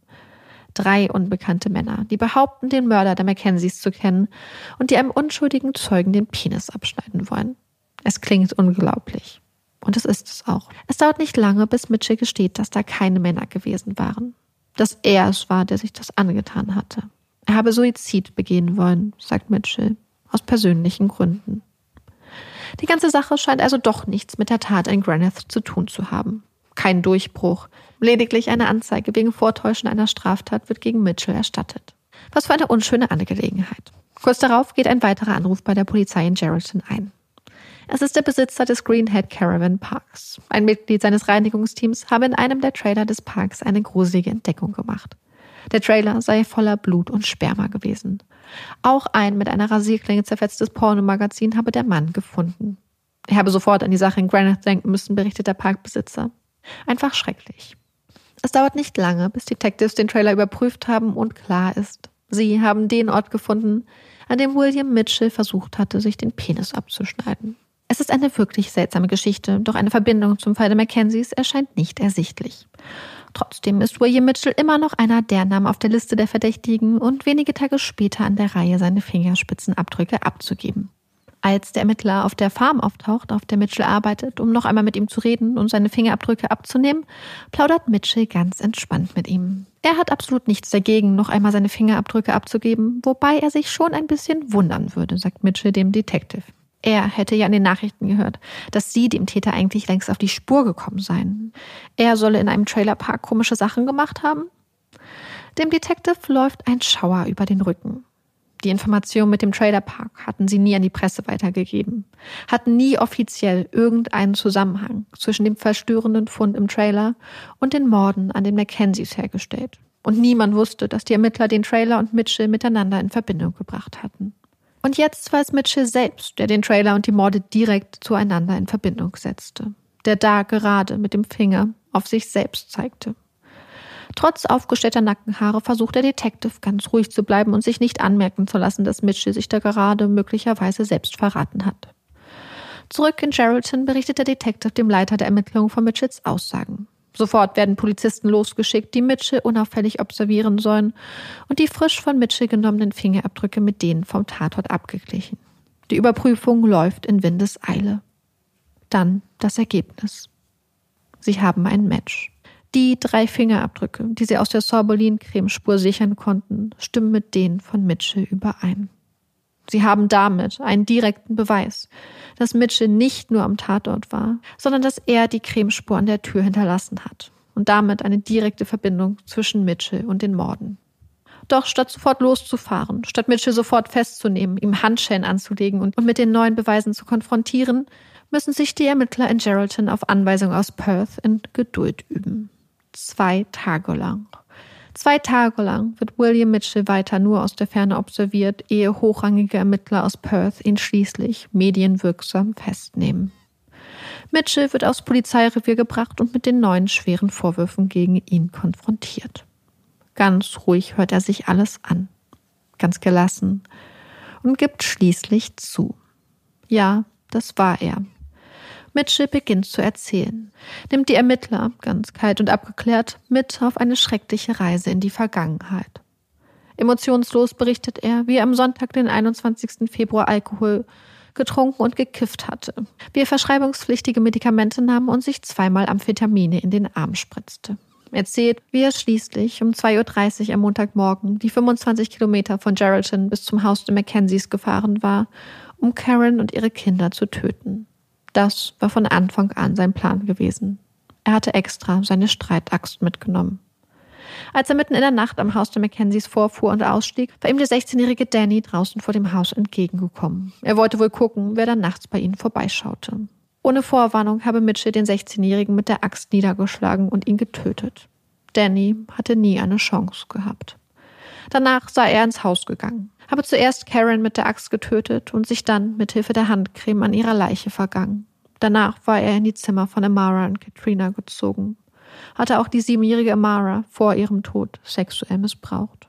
3 unbekannte Männer, die behaupten, den Mörder der Mackenzies zu kennen und die einem unschuldigen Zeugen den Penis abschneiden wollen. Es klingt unglaublich. Und es ist es auch. Es dauert nicht lange, bis Mitchell gesteht, dass da keine Männer gewesen waren. Dass er es war, der sich das angetan hatte. Er habe Suizid begehen wollen, sagt Mitchell, aus persönlichen Gründen. Die ganze Sache scheint also doch nichts mit der Tat in Graneth zu tun zu haben. Kein Durchbruch. Lediglich eine Anzeige wegen Vortäuschen einer Straftat wird gegen Mitchell erstattet. Was für eine unschöne Angelegenheit. Kurz darauf geht ein weiterer Anruf bei der Polizei in Geraldton ein. Es ist der Besitzer des Greenhead Caravan Parks. Ein Mitglied seines Reinigungsteams habe in einem der Trailer des Parks eine gruselige Entdeckung gemacht. Der Trailer sei voller Blut und Sperma gewesen. Auch ein mit einer Rasierklinge zerfetztes Pornomagazin habe der Mann gefunden. Er habe sofort an die Sache in Graneth denken müssen, berichtet der Parkbesitzer. Einfach schrecklich. Es dauert nicht lange, bis Detectives den Trailer überprüft haben und klar ist, sie haben den Ort gefunden, an dem William Mitchell versucht hatte, sich den Penis abzuschneiden. Es ist eine wirklich seltsame Geschichte, doch eine Verbindung zum Fall der Mackenzies erscheint nicht ersichtlich. Trotzdem ist William Mitchell immer noch einer der Namen auf der Liste der Verdächtigen und wenige Tage später an der Reihe, seine Fingerspitzenabdrücke abzugeben. Als der Ermittler auf der Farm auftaucht, auf der Mitchell arbeitet, um noch einmal mit ihm zu reden und seine Fingerabdrücke abzunehmen, plaudert Mitchell ganz entspannt mit ihm. Er hat absolut nichts dagegen, noch einmal seine Fingerabdrücke abzugeben, wobei er sich schon ein bisschen wundern würde, sagt Mitchell dem Detective. Er hätte ja in den Nachrichten gehört, dass sie dem Täter eigentlich längst auf die Spur gekommen seien. Er solle in einem Trailerpark komische Sachen gemacht haben. Dem Detective läuft ein Schauer über den Rücken. Die Information mit dem Trailerpark hatten sie nie an die Presse weitergegeben, hatten nie offiziell irgendeinen Zusammenhang zwischen dem verstörenden Fund im Trailer und den Morden an den Mackenzies hergestellt. Und niemand wusste, dass die Ermittler den Trailer und Mitchell miteinander in Verbindung gebracht hatten. Und jetzt war es Mitchell selbst, der den Trailer und die Morde direkt zueinander in Verbindung setzte. Der da gerade mit dem Finger auf sich selbst zeigte. Trotz aufgestellter Nackenhaare versucht der Detective ganz ruhig zu bleiben und sich nicht anmerken zu lassen, dass Mitchell sich da gerade möglicherweise selbst verraten hat. Zurück in Geraldton berichtet der Detective dem Leiter der Ermittlungen von Mitchells Aussagen. Sofort werden Polizisten losgeschickt, die Mitchell unauffällig observieren sollen und die frisch von Mitchell genommenen Fingerabdrücke mit denen vom Tatort abgeglichen. Die Überprüfung läuft in Windeseile. Dann das Ergebnis. Sie haben ein Match. Die 3 Fingerabdrücke, die sie aus der Sorbolene-Cremespur sichern konnten, stimmen mit denen von Mitchell überein. Sie haben damit einen direkten Beweis, dass Mitchell nicht nur am Tatort war, sondern dass er die Cremespur an der Tür hinterlassen hat und damit eine direkte Verbindung zwischen Mitchell und den Morden. Doch statt sofort loszufahren, statt Mitchell sofort festzunehmen, ihm Handschellen anzulegen und mit den neuen Beweisen zu konfrontieren, müssen sich die Ermittler in Geraldton auf Anweisung aus Perth in Geduld üben. 2 Tage lang. 2 Tage lang wird William Mitchell weiter nur aus der Ferne observiert, ehe hochrangige Ermittler aus Perth ihn schließlich medienwirksam festnehmen. Mitchell wird aufs Polizeirevier gebracht und mit den neuen schweren Vorwürfen gegen ihn konfrontiert. Ganz ruhig hört er sich alles an, ganz gelassen und gibt schließlich zu. Ja, das war er. Mitchell beginnt zu erzählen, nimmt die Ermittler, ganz kalt und abgeklärt, mit auf eine schreckliche Reise in die Vergangenheit. Emotionslos berichtet er, wie er am Sonntag, den 21. Februar, Alkohol getrunken und gekifft hatte, wie er verschreibungspflichtige Medikamente nahm und sich 2-mal Amphetamine in den Arm spritzte. Erzählt, wie er schließlich um 2:30 Uhr am Montagmorgen die 25 Kilometer von Geraldton bis zum Haus der Mackenzies gefahren war, um Karen und ihre Kinder zu töten. Das war von Anfang an sein Plan gewesen. Er hatte extra seine Streitaxt mitgenommen. Als er mitten in der Nacht am Haus der Mackenzies vorfuhr und ausstieg, war ihm der 16-jährige Danny draußen vor dem Haus entgegengekommen. Er wollte wohl gucken, wer dann nachts bei ihnen vorbeischaute. Ohne Vorwarnung habe Mitchell den 16-Jährigen mit der Axt niedergeschlagen und ihn getötet. Danny hatte nie eine Chance gehabt. Danach sei er ins Haus gegangen, habe zuerst Karen mit der Axt getötet und sich dann mithilfe der Handcreme an ihrer Leiche vergangen. Danach war er in die Zimmer von Amara und Katrina gezogen, hatte auch die 7-jährige Amara vor ihrem Tod sexuell missbraucht.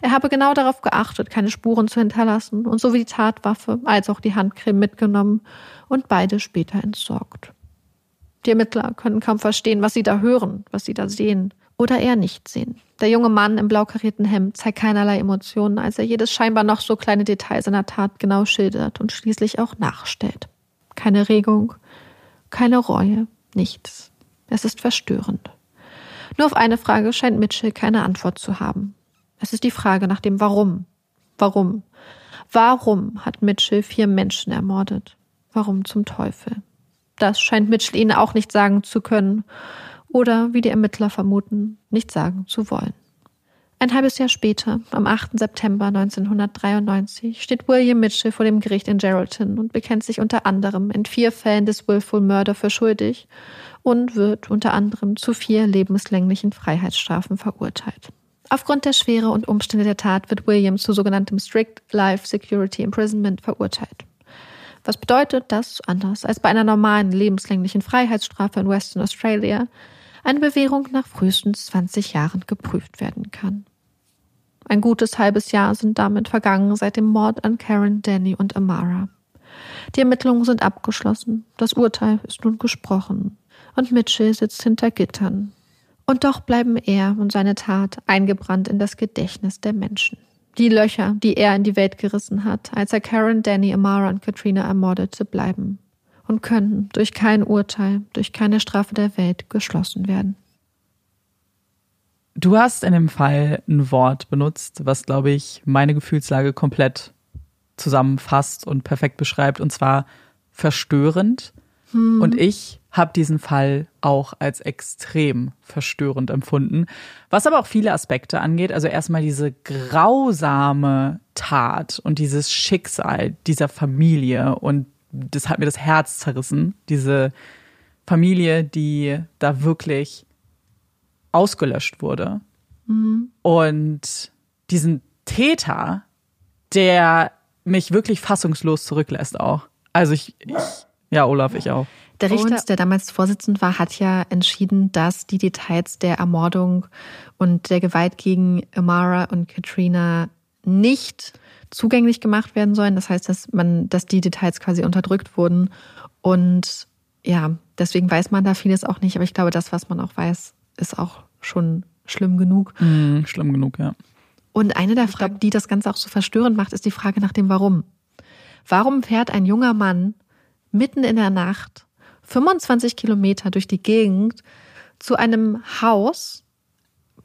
Er habe genau darauf geachtet, keine Spuren zu hinterlassen und sowohl die Tatwaffe als auch die Handcreme mitgenommen und beide später entsorgt. Die Ermittler können kaum verstehen, was sie da hören, was sie da sehen. Oder eher nicht sehen. Der junge Mann im blau karierten Hemd zeigt keinerlei Emotionen, als er jedes scheinbar noch so kleine Detail seiner Tat genau schildert und schließlich auch nachstellt. Keine Regung, keine Reue, nichts. Es ist verstörend. Nur auf eine Frage scheint Mitchell keine Antwort zu haben. Es ist die Frage nach dem Warum. Warum? Warum hat Mitchell 4 Menschen ermordet? Warum zum Teufel? Das scheint Mitchell ihnen auch nicht sagen zu können. Oder, wie die Ermittler vermuten, nicht sagen zu wollen. Ein halbes Jahr später, am 8. September 1993, steht William Mitchell vor dem Gericht in Geraldton und bekennt sich unter anderem in 4 Fällen des Willful Murder für schuldig und wird unter anderem zu 4 lebenslänglichen Freiheitsstrafen verurteilt. Aufgrund der Schwere und Umstände der Tat wird William zu sogenanntem Strict Life Security Imprisonment verurteilt. Was bedeutet, dass, anders als bei einer normalen lebenslänglichen Freiheitsstrafe in Western Australia, eine Bewährung nach frühestens 20 Jahren geprüft werden kann. Ein gutes halbes Jahr sind damit vergangen seit dem Mord an Karen, Danny und Amara. Die Ermittlungen sind abgeschlossen, das Urteil ist nun gesprochen und Mitchell sitzt hinter Gittern. Und doch bleiben er und seine Tat eingebrannt in das Gedächtnis der Menschen. Die Löcher, die er in die Welt gerissen hat, als er Karen, Danny, Amara und Katrina ermordete, bleiben und können durch kein Urteil, durch keine Strafe der Welt geschlossen werden. Du hast in dem Fall ein Wort benutzt, was, glaube ich, meine Gefühlslage komplett zusammenfasst und perfekt beschreibt, und zwar verstörend. Und ich habe diesen Fall auch als extrem verstörend empfunden, was aber auch viele Aspekte angeht. Also erstmal diese grausame Tat und dieses Schicksal dieser Familie, und das hat mir das Herz zerrissen, diese Familie, die da wirklich ausgelöscht wurde. Mhm. Und diesen Täter, der mich wirklich fassungslos zurücklässt auch. Also ich Olaf, ich auch. Der Richter, der damals vorsitzend war, hat ja entschieden, dass die Details der Ermordung und der Gewalt gegen Amara und Katrina nicht zugänglich gemacht werden sollen. Das heißt, dass die Details quasi unterdrückt wurden. Und ja, deswegen weiß man da vieles auch nicht. Aber ich glaube, das, was man auch weiß, ist auch schon schlimm genug. Schlimm genug, ja. Und eine der Fragen, die das Ganze auch so verstörend macht, ist die Frage nach dem Warum. Warum fährt ein junger Mann mitten in der Nacht 25 Kilometer durch die Gegend zum Haus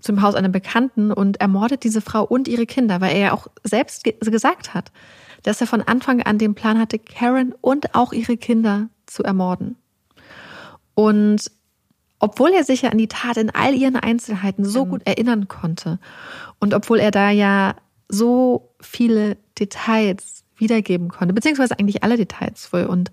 einer Bekannten und ermordet diese Frau und ihre Kinder, weil er ja auch selbst gesagt hat, dass er von Anfang an den Plan hatte, Karen und auch ihre Kinder zu ermorden. Und obwohl er sich ja an die Tat in all ihren Einzelheiten so gut erinnern konnte und obwohl er da ja so viele Details wiedergeben konnte, beziehungsweise eigentlich alle Details wohl, und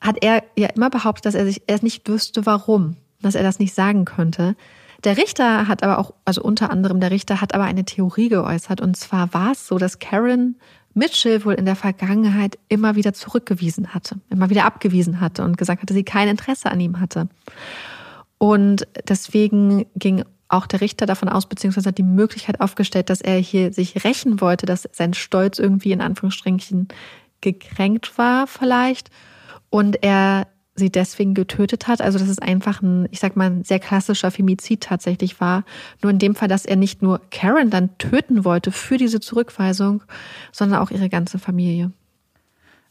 hat er ja immer behauptet, dass er nicht wüsste, warum, dass er das nicht sagen könnte. Der Richter hat aber auch, also unter anderem der Richter hat aber eine Theorie geäußert, und zwar war es so, dass Karen Mitchell wohl in der Vergangenheit immer wieder zurückgewiesen hatte, immer wieder abgewiesen hatte und gesagt hatte, sie kein Interesse an ihm hatte. Und deswegen ging auch der Richter davon aus, beziehungsweise hat die Möglichkeit aufgestellt, dass er hier sich rächen wollte, dass sein Stolz irgendwie in Anführungsstrichen gekränkt war vielleicht und er sie deswegen getötet hat. Also dass es einfach ein, ich sag mal, ein sehr klassischer Femizid tatsächlich war. Nur in dem Fall, dass er nicht nur Karen dann töten wollte für diese Zurückweisung, sondern auch ihre ganze Familie.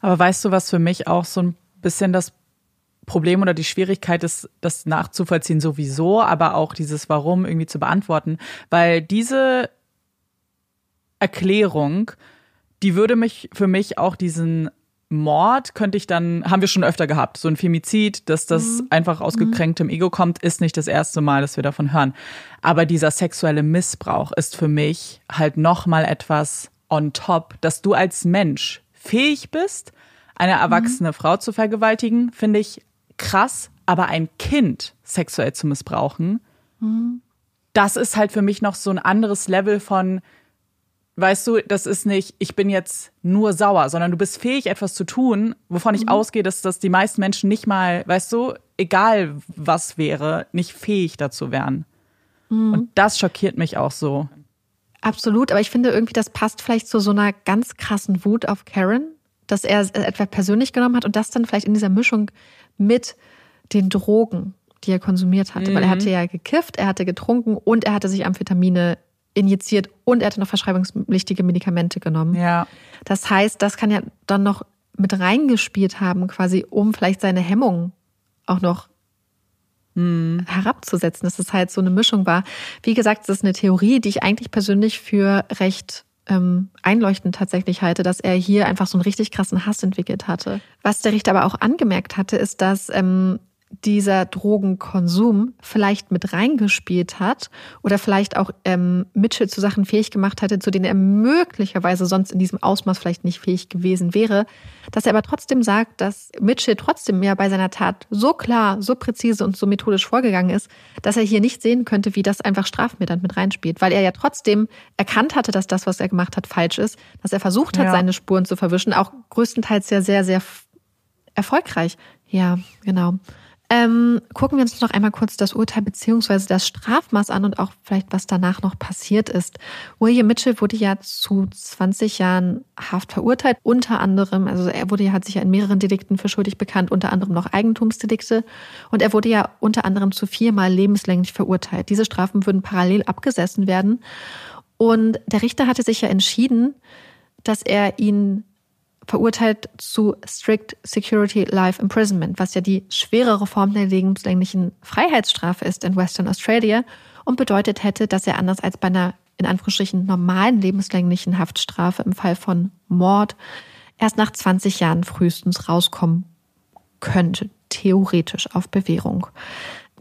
Aber weißt du, was für mich auch so ein bisschen das Problem oder die Schwierigkeit ist, das nachzuvollziehen sowieso, aber auch dieses Warum irgendwie zu beantworten. Weil diese Erklärung, die würde für mich auch diesen Mord haben wir schon öfter gehabt. So ein Femizid, dass das einfach aus gekränktem Ego kommt, ist nicht das erste Mal, dass wir davon hören. Aber dieser sexuelle Missbrauch ist für mich halt nochmal etwas on top, dass du als Mensch fähig bist, eine erwachsene Frau zu vergewaltigen, finde ich krass. Aber ein Kind sexuell zu missbrauchen, das ist halt für mich noch so ein anderes Level von, weißt du, das ist nicht, ich bin jetzt nur sauer, sondern du bist fähig, etwas zu tun, wovon ich ausgehe, dass das die meisten Menschen nicht mal, weißt du, egal was wäre, nicht fähig dazu wären. Und das schockiert mich auch so. Absolut, aber ich finde irgendwie, das passt vielleicht zu so einer ganz krassen Wut auf Karen, dass er etwas persönlich genommen hat und das dann vielleicht in dieser Mischung mit den Drogen, die er konsumiert hatte. Weil er hatte ja gekifft, er hatte getrunken und er hatte sich Amphetamine injiziert und er hatte noch verschreibungspflichtige Medikamente genommen. Ja. Das heißt, das kann ja dann noch mit reingespielt haben, quasi, um vielleicht seine Hemmung auch noch herabzusetzen, dass es halt so eine Mischung war. Wie gesagt, es ist eine Theorie, die ich eigentlich persönlich für recht einleuchtend tatsächlich halte, dass er hier einfach so einen richtig krassen Hass entwickelt hatte. Was der Richter aber auch angemerkt hatte, ist, dass dieser Drogenkonsum vielleicht mit reingespielt hat oder vielleicht auch Mitchell zu Sachen fähig gemacht hatte, zu denen er möglicherweise sonst in diesem Ausmaß vielleicht nicht fähig gewesen wäre. Dass er aber trotzdem sagt, dass Mitchell trotzdem ja bei seiner Tat so klar, so präzise und so methodisch vorgegangen ist, dass er hier nicht sehen könnte, wie das einfach strafmildernd mit reinspielt. Weil er ja trotzdem erkannt hatte, dass das, was er gemacht hat, falsch ist. Dass er versucht hat, seine Spuren zu verwischen. Auch größtenteils ja sehr, sehr erfolgreich. Ja, genau. Gucken wir uns noch einmal kurz das Urteil bzw. das Strafmaß an und auch vielleicht, was danach noch passiert ist. William Mitchell wurde ja zu 20 Jahren Haft verurteilt, unter anderem, also hat sich ja in mehreren Delikten für schuldig bekannt, unter anderem noch Eigentumsdelikte, und er wurde ja unter anderem zu 4-mal lebenslänglich verurteilt. Diese Strafen würden parallel abgesessen werden und der Richter hatte sich ja entschieden, dass er ihn verurteilt zu Strict Security Life Imprisonment, was ja die schwerere Form der lebenslänglichen Freiheitsstrafe ist in Western Australia und bedeutet hätte, dass er anders als bei einer in Anführungsstrichen normalen lebenslänglichen Haftstrafe im Fall von Mord erst nach 20 Jahren frühestens rauskommen könnte, theoretisch auf Bewährung.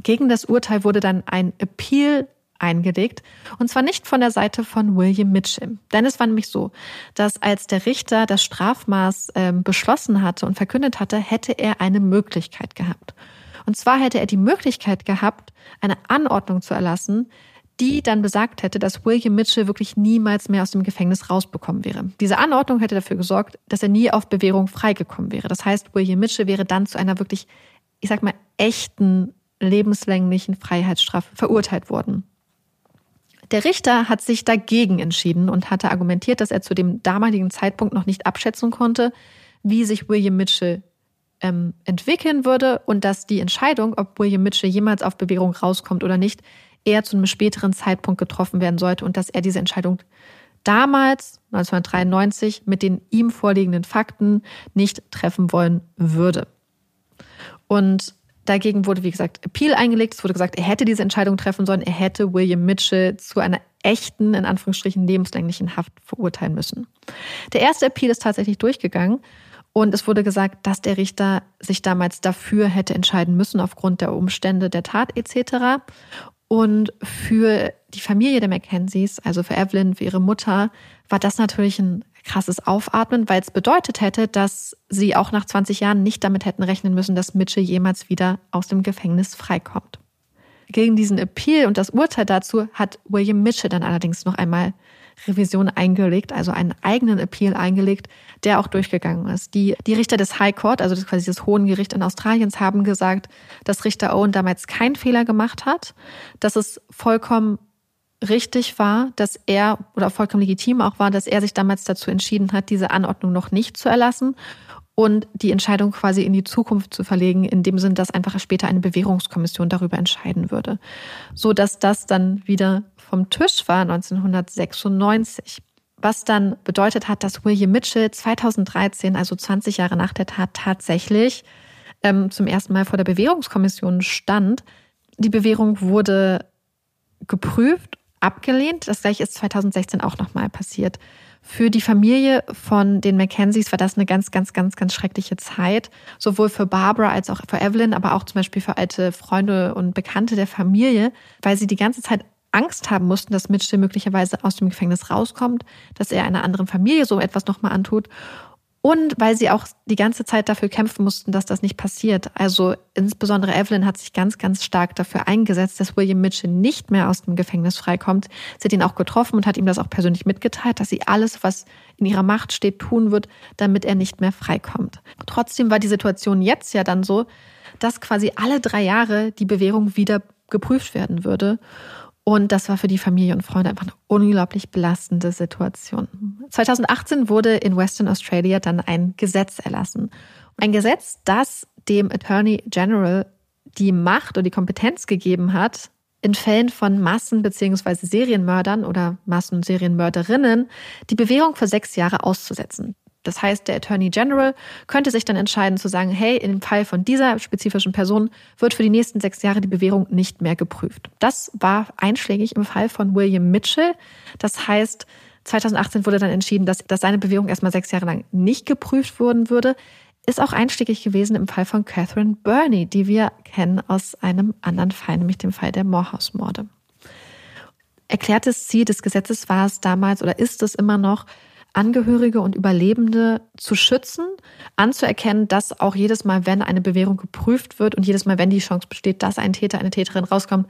Gegen das Urteil wurde dann ein Appeal eingelegt. Und zwar nicht von der Seite von William Mitchell. Denn es war nämlich so, dass als der Richter das Strafmaß beschlossen hatte und verkündet hatte, hätte er eine Möglichkeit gehabt. Und zwar hätte er die Möglichkeit gehabt, eine Anordnung zu erlassen, die dann besagt hätte, dass William Mitchell wirklich niemals mehr aus dem Gefängnis rausbekommen wäre. Diese Anordnung hätte dafür gesorgt, dass er nie auf Bewährung freigekommen wäre. Das heißt, William Mitchell wäre dann zu einer wirklich ich sag mal, echten lebenslänglichen Freiheitsstrafe verurteilt wurden. Der Richter hat sich dagegen entschieden und hatte argumentiert, dass er zu dem damaligen Zeitpunkt noch nicht abschätzen konnte, wie sich William Mitchell entwickeln würde und dass die Entscheidung, ob William Mitchell jemals auf Bewährung rauskommt oder nicht, eher zu einem späteren Zeitpunkt getroffen werden sollte und dass er diese Entscheidung damals, 1993, mit den ihm vorliegenden Fakten nicht treffen wollen würde. Und dagegen wurde, wie gesagt, Appeal eingelegt. Es wurde gesagt, er hätte diese Entscheidung treffen sollen. Er hätte William Mitchell zu einer echten, in Anführungsstrichen, lebenslänglichen Haft verurteilen müssen. Der erste Appeal ist tatsächlich durchgegangen. Und es wurde gesagt, dass der Richter sich damals dafür hätte entscheiden müssen, aufgrund der Umstände der Tat etc. Und für die Familie der McKenzies, also für Evelyn, für ihre Mutter, war das natürlich ein krasses Aufatmen, weil es bedeutet hätte, dass sie auch nach 20 Jahren nicht damit hätten rechnen müssen, dass Mitchell jemals wieder aus dem Gefängnis freikommt. Gegen diesen Appeal und das Urteil dazu hat William Mitchell dann allerdings noch einmal Revision eingelegt, also einen eigenen Appeal eingelegt, der auch durchgegangen ist. Die Richter des High Court, also quasi des Hohen Gericht in Australiens, haben gesagt, dass Richter Owen damals keinen Fehler gemacht hat, dass es vollkommen richtig war, dass er, oder vollkommen legitim auch war, dass er sich damals dazu entschieden hat, diese Anordnung noch nicht zu erlassen und die Entscheidung quasi in die Zukunft zu verlegen, in dem Sinn, dass einfach später eine Bewährungskommission darüber entscheiden würde. So dass das dann wieder vom Tisch war 1996. Was dann bedeutet hat, dass William Mitchell 2013, also 20 Jahre nach der Tat, tatsächlich zum ersten Mal vor der Bewährungskommission stand. Die Bewährung wurde geprüft, abgelehnt. Das gleiche ist 2016 auch nochmal passiert. Für die Familie von den McKenzies war das eine ganz, ganz, ganz, ganz schreckliche Zeit. Sowohl für Barbara als auch für Evelyn, aber auch zum Beispiel für alte Freunde und Bekannte der Familie, weil sie die ganze Zeit Angst haben mussten, dass Mitchell möglicherweise aus dem Gefängnis rauskommt, dass er einer anderen Familie so etwas nochmal antut. Und weil sie auch die ganze Zeit dafür kämpfen mussten, dass das nicht passiert. Also insbesondere Evelyn hat sich ganz, ganz stark dafür eingesetzt, dass William Mitchell nicht mehr aus dem Gefängnis freikommt. Sie hat ihn auch getroffen und hat ihm das auch persönlich mitgeteilt, dass sie alles, was in ihrer Macht steht, tun wird, damit er nicht mehr freikommt. Trotzdem war die Situation jetzt ja dann so, dass quasi alle 3 Jahre die Bewährung wieder geprüft werden würde. Und das war für die Familie und Freunde einfach eine unglaublich belastende Situation. 2018 wurde in Western Australia dann ein Gesetz erlassen. Ein Gesetz, das dem Attorney General die Macht oder die Kompetenz gegeben hat, in Fällen von Massen- bzw. Serienmördern oder Massen- und Serienmörderinnen die Bewährung für 6 Jahre auszusetzen. Das heißt, der Attorney General könnte sich dann entscheiden zu sagen, hey, im Fall von dieser spezifischen Person wird für die nächsten 6 Jahre die Bewährung nicht mehr geprüft. Das war einschlägig im Fall von William Mitchell. Das heißt, 2018 wurde dann entschieden, dass seine Bewährung erstmal 6 Jahre lang nicht geprüft worden würde. Ist auch einschlägig gewesen im Fall von Catherine Burney, die wir kennen aus einem anderen Fall, nämlich dem Fall der Morehouse-Morde. Erklärtes Ziel des Gesetzes war es damals oder ist es immer noch, Angehörige und Überlebende zu schützen, anzuerkennen, dass auch jedes Mal, wenn eine Bewährung geprüft wird und jedes Mal, wenn die Chance besteht, dass ein Täter, eine Täterin rauskommt,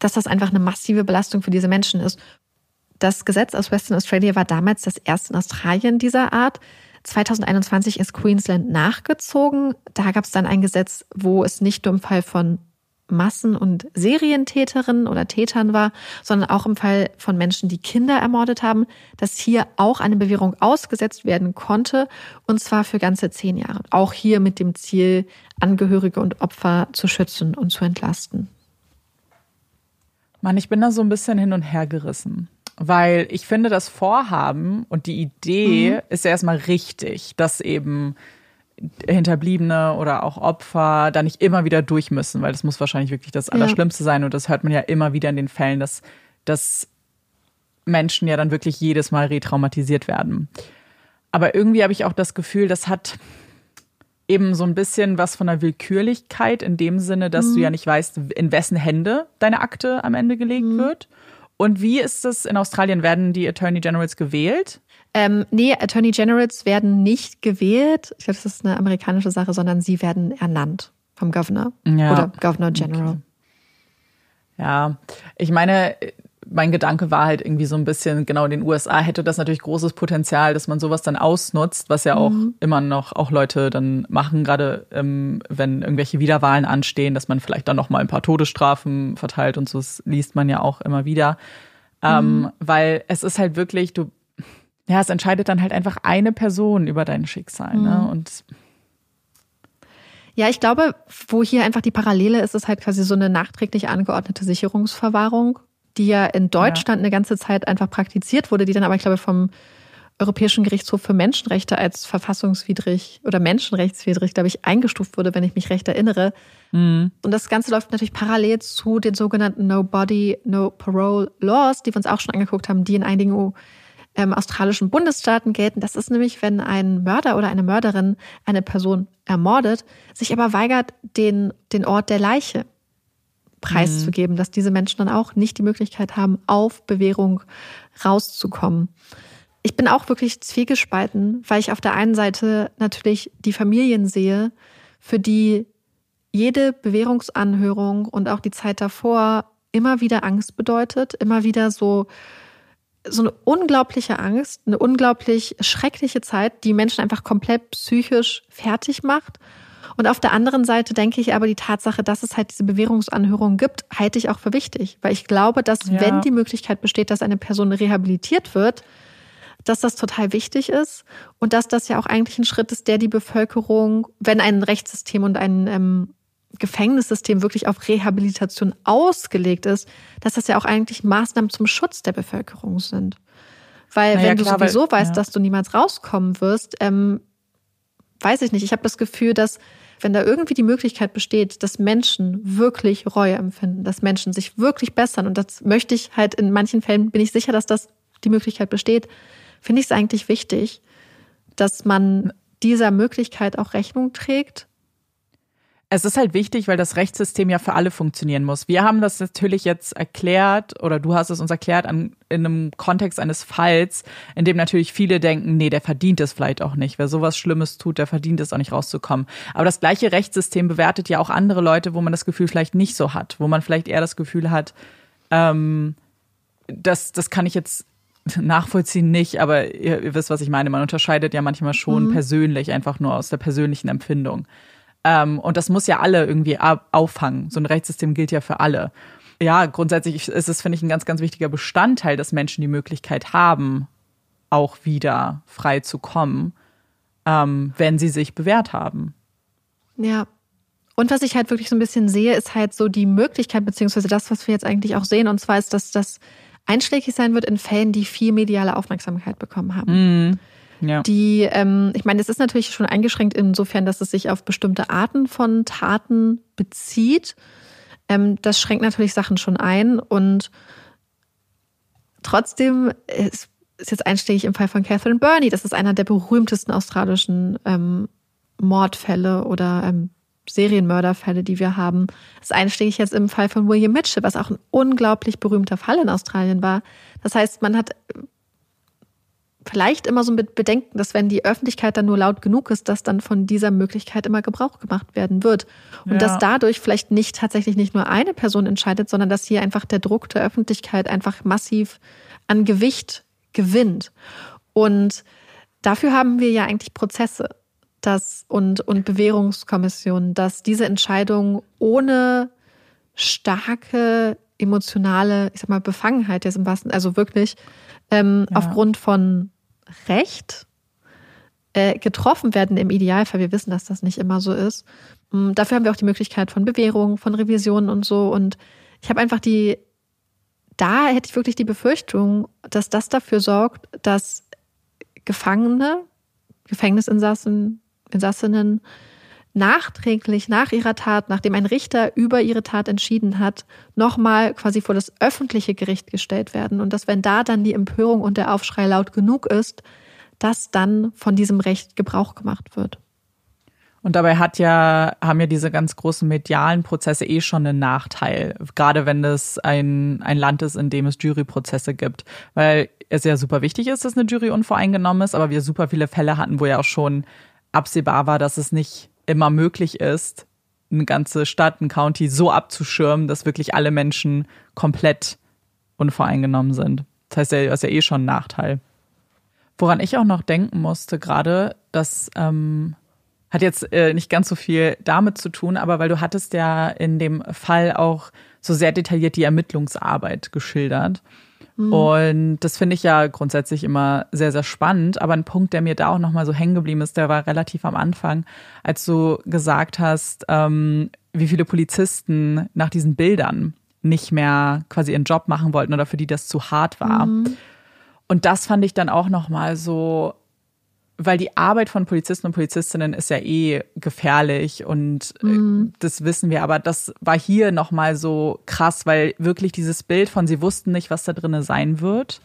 dass das einfach eine massive Belastung für diese Menschen ist. Das Gesetz aus Western Australia war damals das erste in Australien dieser Art. 2021 ist Queensland nachgezogen. Da gab es dann ein Gesetz, wo es nicht nur im Fall von Massen- und Serientäterinnen oder Tätern war, sondern auch im Fall von Menschen, die Kinder ermordet haben, dass hier auch eine Bewährung ausgesetzt werden konnte, und zwar für ganze 10 Jahre. Auch hier mit dem Ziel, Angehörige und Opfer zu schützen und zu entlasten. Mann, ich bin da so ein bisschen hin und her gerissen. Weil ich finde, das Vorhaben und die Idee ist ja erstmal richtig, dass eben Hinterbliebene oder auch Opfer da nicht immer wieder durch müssen, weil das muss wahrscheinlich wirklich das Allerschlimmste sein. Und das hört man ja immer wieder in den Fällen, dass Menschen ja dann wirklich jedes Mal retraumatisiert werden. Aber irgendwie habe ich auch das Gefühl, das hat eben so ein bisschen was von der Willkürlichkeit in dem Sinne, dass du ja nicht weißt, in wessen Hände deine Akte am Ende gelegt wird. Und wie ist das in Australien? Werden die Attorney Generals gewählt? Nee, Attorney Generals werden nicht gewählt. Ich glaube, das ist eine amerikanische Sache, sondern sie werden ernannt vom Governor oder Governor General. Okay. Ja, ich meine, mein Gedanke war halt irgendwie so ein bisschen, genau, in den USA hätte das natürlich großes Potenzial, dass man sowas dann ausnutzt, was ja auch immer noch auch Leute dann machen, gerade wenn irgendwelche Wiederwahlen anstehen, dass man vielleicht dann noch mal ein paar Todesstrafen verteilt und so, das liest man ja auch immer wieder. Weil es ist halt wirklich, es entscheidet dann halt einfach eine Person über dein Schicksal, ne? Und ja, ich glaube, wo hier einfach die Parallele ist, ist halt quasi so eine nachträglich angeordnete Sicherungsverwahrung, die ja in Deutschland eine ganze Zeit einfach praktiziert wurde, die dann aber, ich glaube, vom Europäischen Gerichtshof für Menschenrechte als verfassungswidrig oder menschenrechtswidrig, glaube ich, eingestuft wurde, wenn ich mich recht erinnere. Mhm. Und das Ganze läuft natürlich parallel zu den sogenannten No-Body, No-Parole-Laws, die wir uns auch schon angeguckt haben, die in einigen australischen Bundesstaaten gelten. Das ist nämlich, wenn ein Mörder oder eine Mörderin eine Person ermordet, sich aber weigert, den Ort der Leiche preiszugeben, dass diese Menschen dann auch nicht die Möglichkeit haben, auf Bewährung rauszukommen. Ich bin auch wirklich zwiegespalten, weil ich auf der einen Seite natürlich die Familien sehe, für die jede Bewährungsanhörung und auch die Zeit davor immer wieder Angst bedeutet, immer wieder so eine unglaubliche Angst, eine unglaublich schreckliche Zeit, die Menschen einfach komplett psychisch fertig macht. Und auf der anderen Seite denke ich aber, die Tatsache, dass es halt diese Bewährungsanhörungen gibt, halte ich auch für wichtig. Weil ich glaube, dass wenn die Möglichkeit besteht, dass eine Person rehabilitiert wird, dass das total wichtig ist und dass das ja auch eigentlich ein Schritt ist, der die Bevölkerung, wenn ein Rechtssystem und ein Gefängnissystem wirklich auf Rehabilitation ausgelegt ist, dass das ja auch eigentlich Maßnahmen zum Schutz der Bevölkerung sind. Weil wenn du sowieso weißt, dass du niemals rauskommen wirst, weiß ich nicht. Ich habe das Gefühl, dass wenn da irgendwie die Möglichkeit besteht, dass Menschen wirklich Reue empfinden, dass Menschen sich wirklich bessern, und das möchte ich halt in manchen Fällen, bin ich sicher, dass das die Möglichkeit besteht, finde ich es eigentlich wichtig, dass man dieser Möglichkeit auch Rechnung trägt. Es ist halt wichtig, weil das Rechtssystem ja für alle funktionieren muss. Wir haben das natürlich jetzt erklärt, oder du hast es uns erklärt, in einem Kontext eines Falls, in dem natürlich viele denken, nee, der verdient es vielleicht auch nicht. Wer sowas Schlimmes tut, der verdient es auch nicht, rauszukommen. Aber das gleiche Rechtssystem bewertet ja auch andere Leute, wo man das Gefühl vielleicht nicht so hat. Wo man vielleicht eher das Gefühl hat, das kann ich jetzt nachvollziehen nicht, aber ihr wisst, was ich meine. Man unterscheidet ja manchmal schon persönlich, einfach nur aus der persönlichen Empfindung. Und das muss ja alle irgendwie auffangen. So ein Rechtssystem gilt ja für alle. Ja, grundsätzlich ist es, finde ich, ein ganz, ganz wichtiger Bestandteil, dass Menschen die Möglichkeit haben, auch wieder frei zu kommen, wenn sie sich bewährt haben. Ja. Und was ich halt wirklich so ein bisschen sehe, ist halt so die Möglichkeit, beziehungsweise das, was wir jetzt eigentlich auch sehen, und zwar ist, dass das einschlägig sein wird in Fällen, die viel mediale Aufmerksamkeit bekommen haben. Ja. Die, ich meine, es ist natürlich schon eingeschränkt insofern, dass es sich auf bestimmte Arten von Taten bezieht. Das schränkt natürlich Sachen schon ein, und trotzdem ist jetzt einschlägig im Fall von Catherine Burney. Das ist einer der berühmtesten australischen Mordfälle oder Serienmörderfälle, die wir haben. Das einschlägig jetzt im Fall von William Mitchell, was auch ein unglaublich berühmter Fall in Australien war. Das heißt, man hat vielleicht immer so ein Bedenken, dass wenn die Öffentlichkeit dann nur laut genug ist, dass dann von dieser Möglichkeit immer Gebrauch gemacht werden wird. Und dass dadurch vielleicht nicht nur eine Person entscheidet, sondern dass hier einfach der Druck der Öffentlichkeit einfach massiv an Gewicht gewinnt. Und dafür haben wir ja eigentlich Prozesse. Und Bewährungskommissionen, dass diese Entscheidungen ohne starke emotionale, ich sag mal, Befangenheit jetzt im wahrsten, also wirklich aufgrund von Recht getroffen werden im Idealfall. Wir wissen, dass das nicht immer so ist. Dafür haben wir auch die Möglichkeit von Bewährung, von Revisionen und so. Und ich habe einfach da hätte ich wirklich die Befürchtung, dass das dafür sorgt, dass Gefängnisinsassinnen nachträglich nach ihrer Tat, nachdem ein Richter über ihre Tat entschieden hat, nochmal quasi vor das öffentliche Gericht gestellt werden. Und dass, wenn da dann die Empörung und der Aufschrei laut genug ist, dass dann von diesem Recht Gebrauch gemacht wird. Und dabei haben ja diese ganz großen medialen Prozesse eh schon einen Nachteil, gerade wenn es ein Land ist, in dem es Juryprozesse gibt, weil es ja super wichtig ist, dass eine Jury unvoreingenommen ist, aber wir super viele Fälle hatten, wo ja auch schon absehbar war, dass es nicht immer möglich ist, eine ganze Stadt, ein County so abzuschirmen, dass wirklich alle Menschen komplett unvoreingenommen sind. Das heißt, das ist ja eh schon ein Nachteil. Woran ich auch noch denken musste gerade, das hat jetzt nicht ganz so viel damit zu tun, aber weil du hattest ja in dem Fall auch so sehr detailliert die Ermittlungsarbeit geschildert. Mhm. Und das finde ich ja grundsätzlich immer sehr, sehr spannend. Aber ein Punkt, der mir da auch nochmal so hängen geblieben ist, der war relativ am Anfang, als du gesagt hast, wie viele Polizisten nach diesen Bildern nicht mehr quasi ihren Job machen wollten oder für die das zu hart war. Mhm. Und das fand ich dann auch nochmal so, weil die Arbeit von Polizisten und Polizistinnen ist ja eh gefährlich und das wissen wir, aber das war hier nochmal so krass, weil wirklich dieses Bild von sie wussten nicht, was da drin sein wird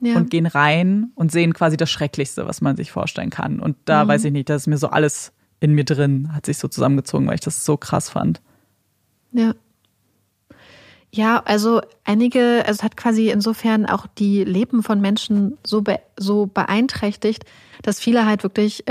und gehen rein und sehen quasi das Schrecklichste, was man sich vorstellen kann. Und da weiß ich nicht, das ist mir so alles in mir drin, hat sich so zusammengezogen, weil ich das so krass fand. Ja. Ja, also es hat quasi insofern auch die Leben von Menschen so beeinträchtigt, dass viele halt wirklich,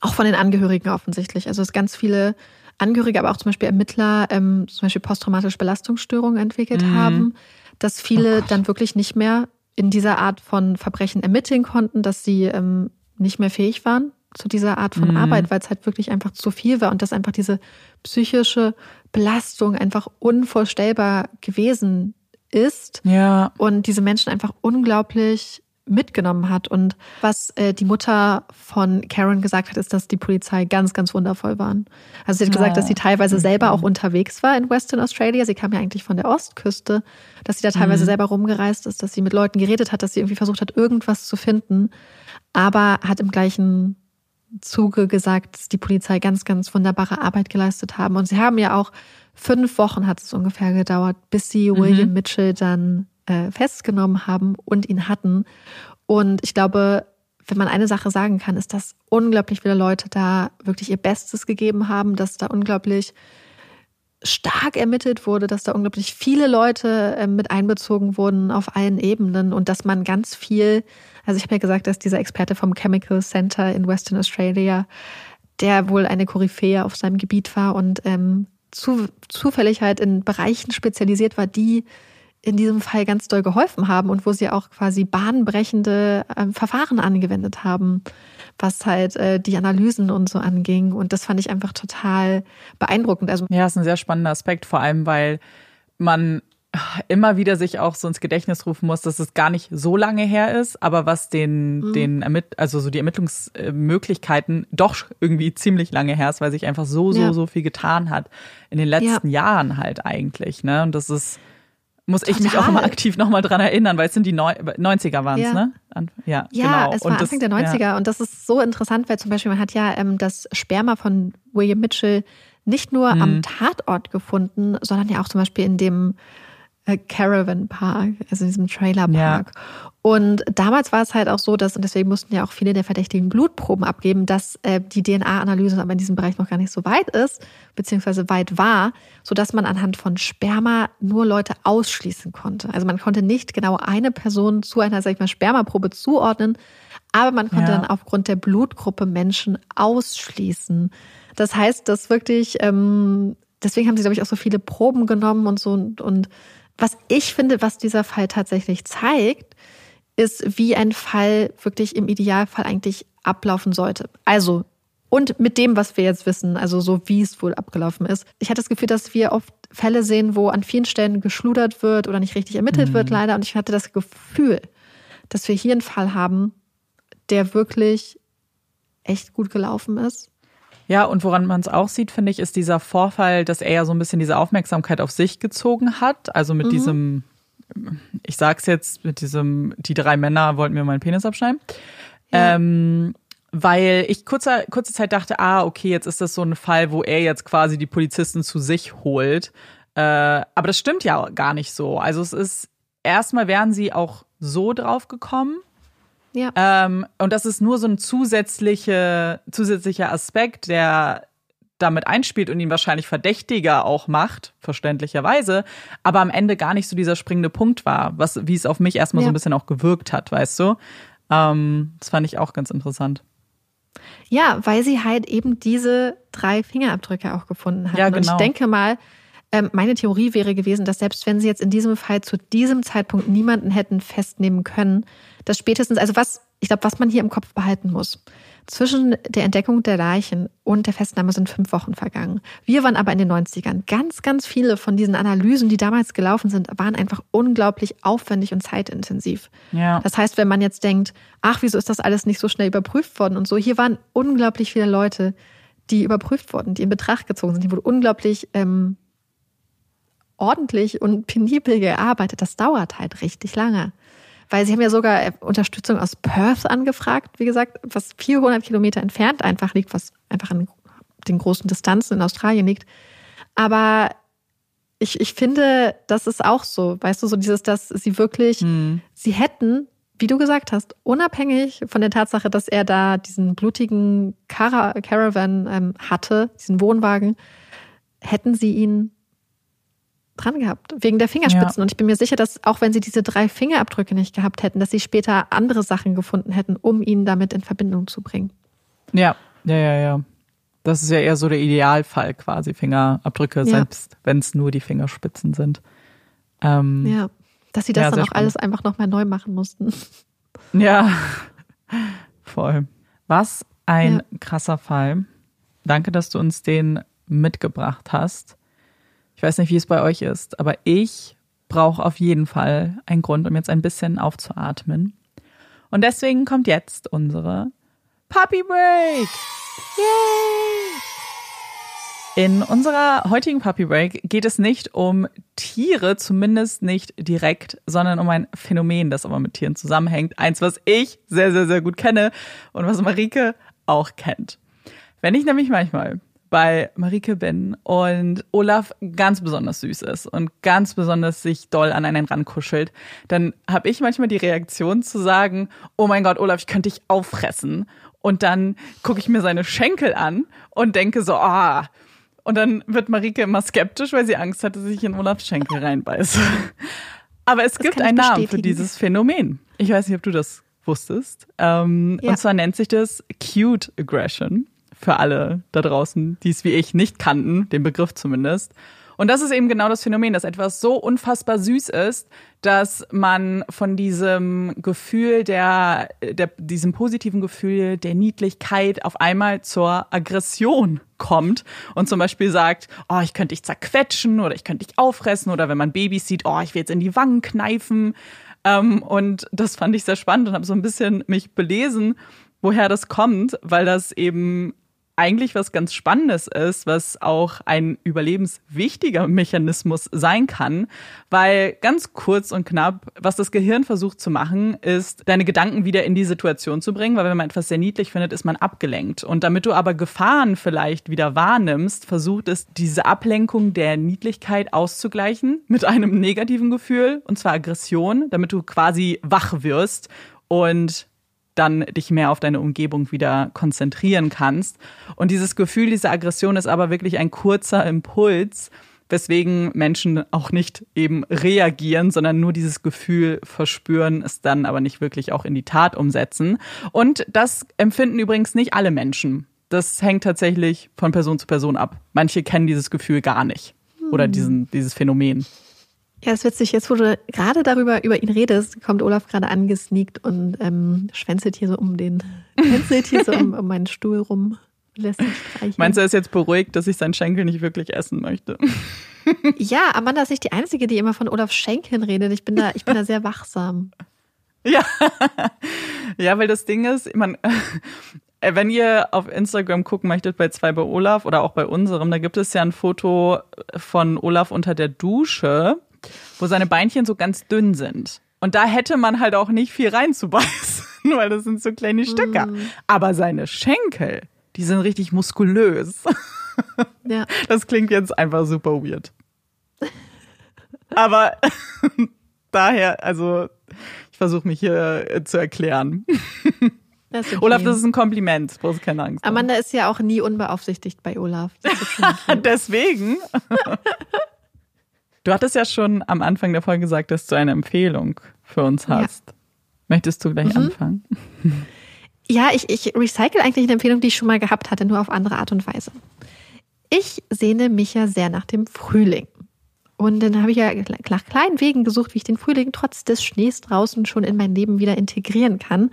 auch von den Angehörigen offensichtlich, also dass ganz viele Angehörige, aber auch zum Beispiel Ermittler, zum Beispiel posttraumatische Belastungsstörungen entwickelt haben, dass viele dann wirklich nicht mehr in dieser Art von Verbrechen ermitteln konnten, dass sie nicht mehr fähig waren zu dieser Art von Arbeit, weil es halt wirklich einfach zu viel war und dass einfach diese psychische Belastung einfach unvorstellbar gewesen ist und diese Menschen einfach unglaublich mitgenommen hat. Und was die Mutter von Karen gesagt hat, ist, dass die Polizei ganz, ganz wundervoll waren. Also sie hat gesagt, dass sie teilweise selber auch unterwegs war in Western Australia. Sie kam ja eigentlich von der Ostküste, dass sie da teilweise selber rumgereist ist, dass sie mit Leuten geredet hat, dass sie irgendwie versucht hat, irgendwas zu finden, aber hat im gleichen Zuge gesagt, dass die Polizei ganz, ganz wunderbare Arbeit geleistet haben. Und sie haben ja auch 5 Wochen, hat es ungefähr gedauert, bis sie William Mitchell dann festgenommen haben und ihn hatten. Und ich glaube, wenn man eine Sache sagen kann, ist, dass unglaublich viele Leute da wirklich ihr Bestes gegeben haben, dass da unglaublich stark ermittelt wurde, dass da unglaublich viele Leute mit einbezogen wurden auf allen Ebenen und dass man ganz viel, also ich habe ja gesagt, dass dieser Experte vom Chemical Center in Western Australia, der wohl eine Koryphäe auf seinem Gebiet war und zufällig halt in Bereichen spezialisiert war, die in diesem Fall ganz doll geholfen haben und wo sie auch quasi bahnbrechende Verfahren angewendet haben, was halt die Analysen und so anging. Und das fand ich einfach total beeindruckend. Also ja, das ist ein sehr spannender Aspekt, vor allem, weil man immer wieder sich auch so ins Gedächtnis rufen muss, dass es gar nicht so lange her ist, aber was die Ermittlungsmöglichkeiten doch irgendwie ziemlich lange her ist, weil sich einfach so viel getan hat in den letzten Jahren halt eigentlich, ne? Und das ist ich mich auch immer aktiv nochmal dran erinnern, weil es sind die 90er waren es, ne? Ja, genau. Es war Anfang der 90er und das ist so interessant, weil zum Beispiel man hat ja das Sperma von William Mitchell nicht nur am Tatort gefunden, sondern ja auch zum Beispiel in dem Caravan Park, also in diesem Trailerpark. Ja. Und damals war es halt auch so, dass, und deswegen mussten ja auch viele der Verdächtigen Blutproben abgeben, dass die DNA-Analyse aber in diesem Bereich noch gar nicht so weit ist, beziehungsweise weit war, sodass man anhand von Sperma nur Leute ausschließen konnte. Also man konnte nicht genau eine Person zu einer, sag ich mal, Spermaprobe zuordnen, aber man konnte dann aufgrund der Blutgruppe Menschen ausschließen. Das heißt, dass wirklich, deswegen haben sie, glaube ich, auch so viele Proben genommen und so. Und was ich finde, was dieser Fall tatsächlich zeigt, ist, wie ein Fall wirklich im Idealfall eigentlich ablaufen sollte. Also, und mit dem, was wir jetzt wissen, also so wie es wohl abgelaufen ist. Ich hatte das Gefühl, dass wir oft Fälle sehen, wo an vielen Stellen geschludert wird oder nicht richtig ermittelt wird, leider. Und ich hatte das Gefühl, dass wir hier einen Fall haben, der wirklich echt gut gelaufen ist. Ja, und woran man es auch sieht, finde ich, ist dieser Vorfall, dass er ja so ein bisschen diese Aufmerksamkeit auf sich gezogen hat. Also mit diesem, ich sag's jetzt, mit diesem, die 3 Männer wollten mir meinen Penis abschneiden. Ja. Weil ich kurze Zeit dachte, okay, jetzt ist das so ein Fall, wo er jetzt quasi die Polizisten zu sich holt. Aber das stimmt ja gar nicht so. Also es ist, erstmal wären sie auch so drauf gekommen. Ja. Und das ist nur so ein zusätzlicher Aspekt, der damit einspielt und ihn wahrscheinlich verdächtiger auch macht, verständlicherweise, aber am Ende gar nicht so dieser springende Punkt war, wie es auf mich erstmal so ein bisschen auch gewirkt hat, weißt du? Das fand ich auch ganz interessant. Ja, weil sie halt eben diese 3 Fingerabdrücke auch gefunden hatten. Ja, genau. Und ich denke mal, Meine Theorie wäre gewesen, dass selbst wenn sie jetzt in diesem Fall zu diesem Zeitpunkt niemanden hätten festnehmen können, dass spätestens, also was man hier im Kopf behalten muss, zwischen der Entdeckung der Leichen und der Festnahme sind 5 Wochen vergangen. Wir waren aber in den 90ern. Ganz, ganz viele von diesen Analysen, die damals gelaufen sind, waren einfach unglaublich aufwendig und zeitintensiv. Ja. Das heißt, wenn man jetzt denkt, ach, wieso ist das alles nicht so schnell überprüft worden und so, hier waren unglaublich viele Leute, die überprüft wurden, die in Betracht gezogen sind, die wurden unglaublich ordentlich und penibel gearbeitet. Das dauert halt richtig lange. Weil sie haben ja sogar Unterstützung aus Perth angefragt, wie gesagt, was 400 Kilometer entfernt einfach liegt, was einfach an den großen Distanzen in Australien liegt. Aber ich finde, das ist auch so, weißt du, so dieses, dass sie wirklich, sie hätten, wie du gesagt hast, unabhängig von der Tatsache, dass er da diesen blutigen Caravan hatte, diesen Wohnwagen, hätten sie ihn dran gehabt, wegen der Fingerspitzen. Ja. Und ich bin mir sicher, dass auch wenn sie diese 3 Fingerabdrücke nicht gehabt hätten, dass sie später andere Sachen gefunden hätten, um ihn damit in Verbindung zu bringen. Ja. Das ist ja eher so der Idealfall quasi, Fingerabdrücke, selbst wenn es nur die Fingerspitzen sind. Dass sie das dann auch spannend alles einfach nochmal neu machen mussten. Ja, voll. Was ein krasser Fall. Danke, dass du uns den mitgebracht hast. Ich weiß nicht, wie es bei euch ist, aber ich brauche auf jeden Fall einen Grund, um jetzt ein bisschen aufzuatmen. Und deswegen kommt jetzt unsere Puppy Break! Yay! In unserer heutigen Puppy Break geht es nicht um Tiere, zumindest nicht direkt, sondern um ein Phänomen, das aber mit Tieren zusammenhängt. Eins, was ich sehr, sehr, sehr gut kenne und was Marike auch kennt. Wenn ich nämlich manchmal bei Marike bin und Olaf ganz besonders süß ist und ganz besonders sich doll an einen rankuschelt, dann habe ich manchmal die Reaktion zu sagen, oh mein Gott, Olaf, ich könnte dich auffressen. Und dann gucke ich mir seine Schenkel an und denke so, ah. Und dann wird Marike immer skeptisch, weil sie Angst hat, dass ich in Olafs Schenkel reinbeiße. Aber es gibt einen Namen für dieses Phänomen. Ich weiß nicht, ob du das wusstest. Und zwar nennt sich das Cute Aggression. Für alle da draußen, die es wie ich nicht kannten, den Begriff zumindest. Und das ist eben genau das Phänomen, dass etwas so unfassbar süß ist, dass man von diesem Gefühl, diesem positiven Gefühl der Niedlichkeit auf einmal zur Aggression kommt und zum Beispiel sagt, oh, ich könnte dich zerquetschen oder ich könnte dich auffressen oder wenn man Babys sieht, oh, ich will jetzt in die Wangen kneifen. Und das fand ich sehr spannend und habe so ein bisschen mich belesen, woher das kommt, weil das eben eigentlich was ganz Spannendes ist, was auch ein überlebenswichtiger Mechanismus sein kann, weil ganz kurz und knapp, was das Gehirn versucht zu machen, ist, deine Gedanken wieder in die Situation zu bringen, weil wenn man etwas sehr niedlich findet, ist man abgelenkt. Und damit du aber Gefahren vielleicht wieder wahrnimmst, versucht es, diese Ablenkung der Niedlichkeit auszugleichen mit einem negativen Gefühl, und zwar Aggression, damit du quasi wach wirst und dann dich mehr auf deine Umgebung wieder konzentrieren kannst. Und dieses Gefühl, diese Aggression ist aber wirklich ein kurzer Impuls, weswegen Menschen auch nicht eben reagieren, sondern nur dieses Gefühl verspüren, es dann aber nicht wirklich auch in die Tat umsetzen. Und das empfinden übrigens nicht alle Menschen. Das hängt tatsächlich von Person zu Person ab. Manche kennen dieses Gefühl gar nicht oder dieses Phänomen. Ja, ist witzig. Jetzt, wo du gerade über ihn redest, kommt Olaf gerade angesneakt und schwänzelt hier so um meinen Stuhl rum und lässt sich streicheln. Meinst du, er ist jetzt beruhigt, dass ich seinen Schenkel nicht wirklich essen möchte? Ja, Amanda ist nicht die Einzige, die immer von Olafs Schenkeln redet. Ich bin da sehr wachsam. Ja, weil das Ding ist, wenn ihr auf Instagram gucken möchtet, bei Olaf oder auch bei unserem, da gibt es ja ein Foto von Olaf unter der Dusche, wo seine Beinchen so ganz dünn sind. Und da hätte man halt auch nicht viel reinzubeißen, weil das sind so kleine Stöcker. Aber seine Schenkel, die sind richtig muskulös. Ja. Das klingt jetzt einfach super weird. Aber daher, also ich versuche mich hier zu erklären. Das okay. Olaf, das ist ein Kompliment, bloß keine Angst. Amanda ist ja auch nie unbeaufsichtigt bei Olaf. Deswegen... Du hattest ja schon am Anfang der Folge gesagt, dass du eine Empfehlung für uns hast. Ja. Möchtest du gleich anfangen? Ja, ich recycle eigentlich eine Empfehlung, die ich schon mal gehabt hatte, nur auf andere Art und Weise. Ich sehne mich ja sehr nach dem Frühling. Und dann habe ich ja nach kleinen Wegen gesucht, wie ich den Frühling trotz des Schnees draußen schon in mein Leben wieder integrieren kann,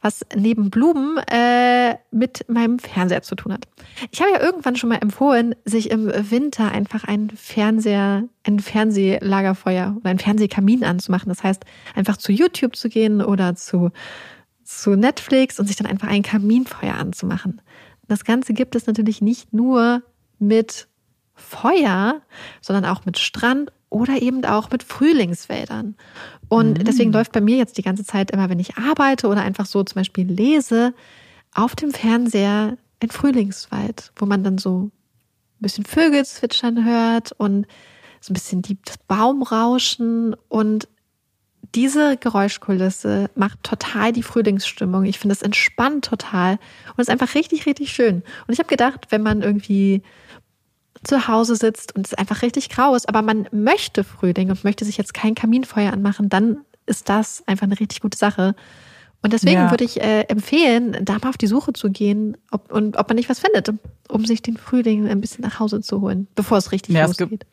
was neben Blumen mit meinem Fernseher zu tun hat. Ich habe ja irgendwann schon mal empfohlen, sich im Winter einfach ein Fernsehlagerfeuer oder ein Fernsehkamin anzumachen. Das heißt, einfach zu YouTube zu gehen oder zu Netflix und sich dann einfach ein Kaminfeuer anzumachen. Das Ganze gibt es natürlich nicht nur mit Feuer, sondern auch mit Strand oder eben auch mit Frühlingswäldern. Und deswegen läuft bei mir jetzt die ganze Zeit immer, wenn ich arbeite oder einfach so zum Beispiel lese, auf dem Fernseher ein Frühlingswald, wo man dann so ein bisschen Vögel zwitschern hört und so ein bisschen das Baumrauschen. Und diese Geräuschkulisse macht total die Frühlingsstimmung. Ich finde, es entspannt total und ist einfach richtig, richtig schön. Und ich habe gedacht, wenn man irgendwie zu Hause sitzt und es einfach richtig grau ist, aber man möchte Frühling und möchte sich jetzt kein Kaminfeuer anmachen, dann ist das einfach eine richtig gute Sache. Und deswegen würde ich empfehlen, da mal auf die Suche zu gehen ob man nicht was findet, um sich den Frühling ein bisschen nach Hause zu holen, bevor es richtig losgeht.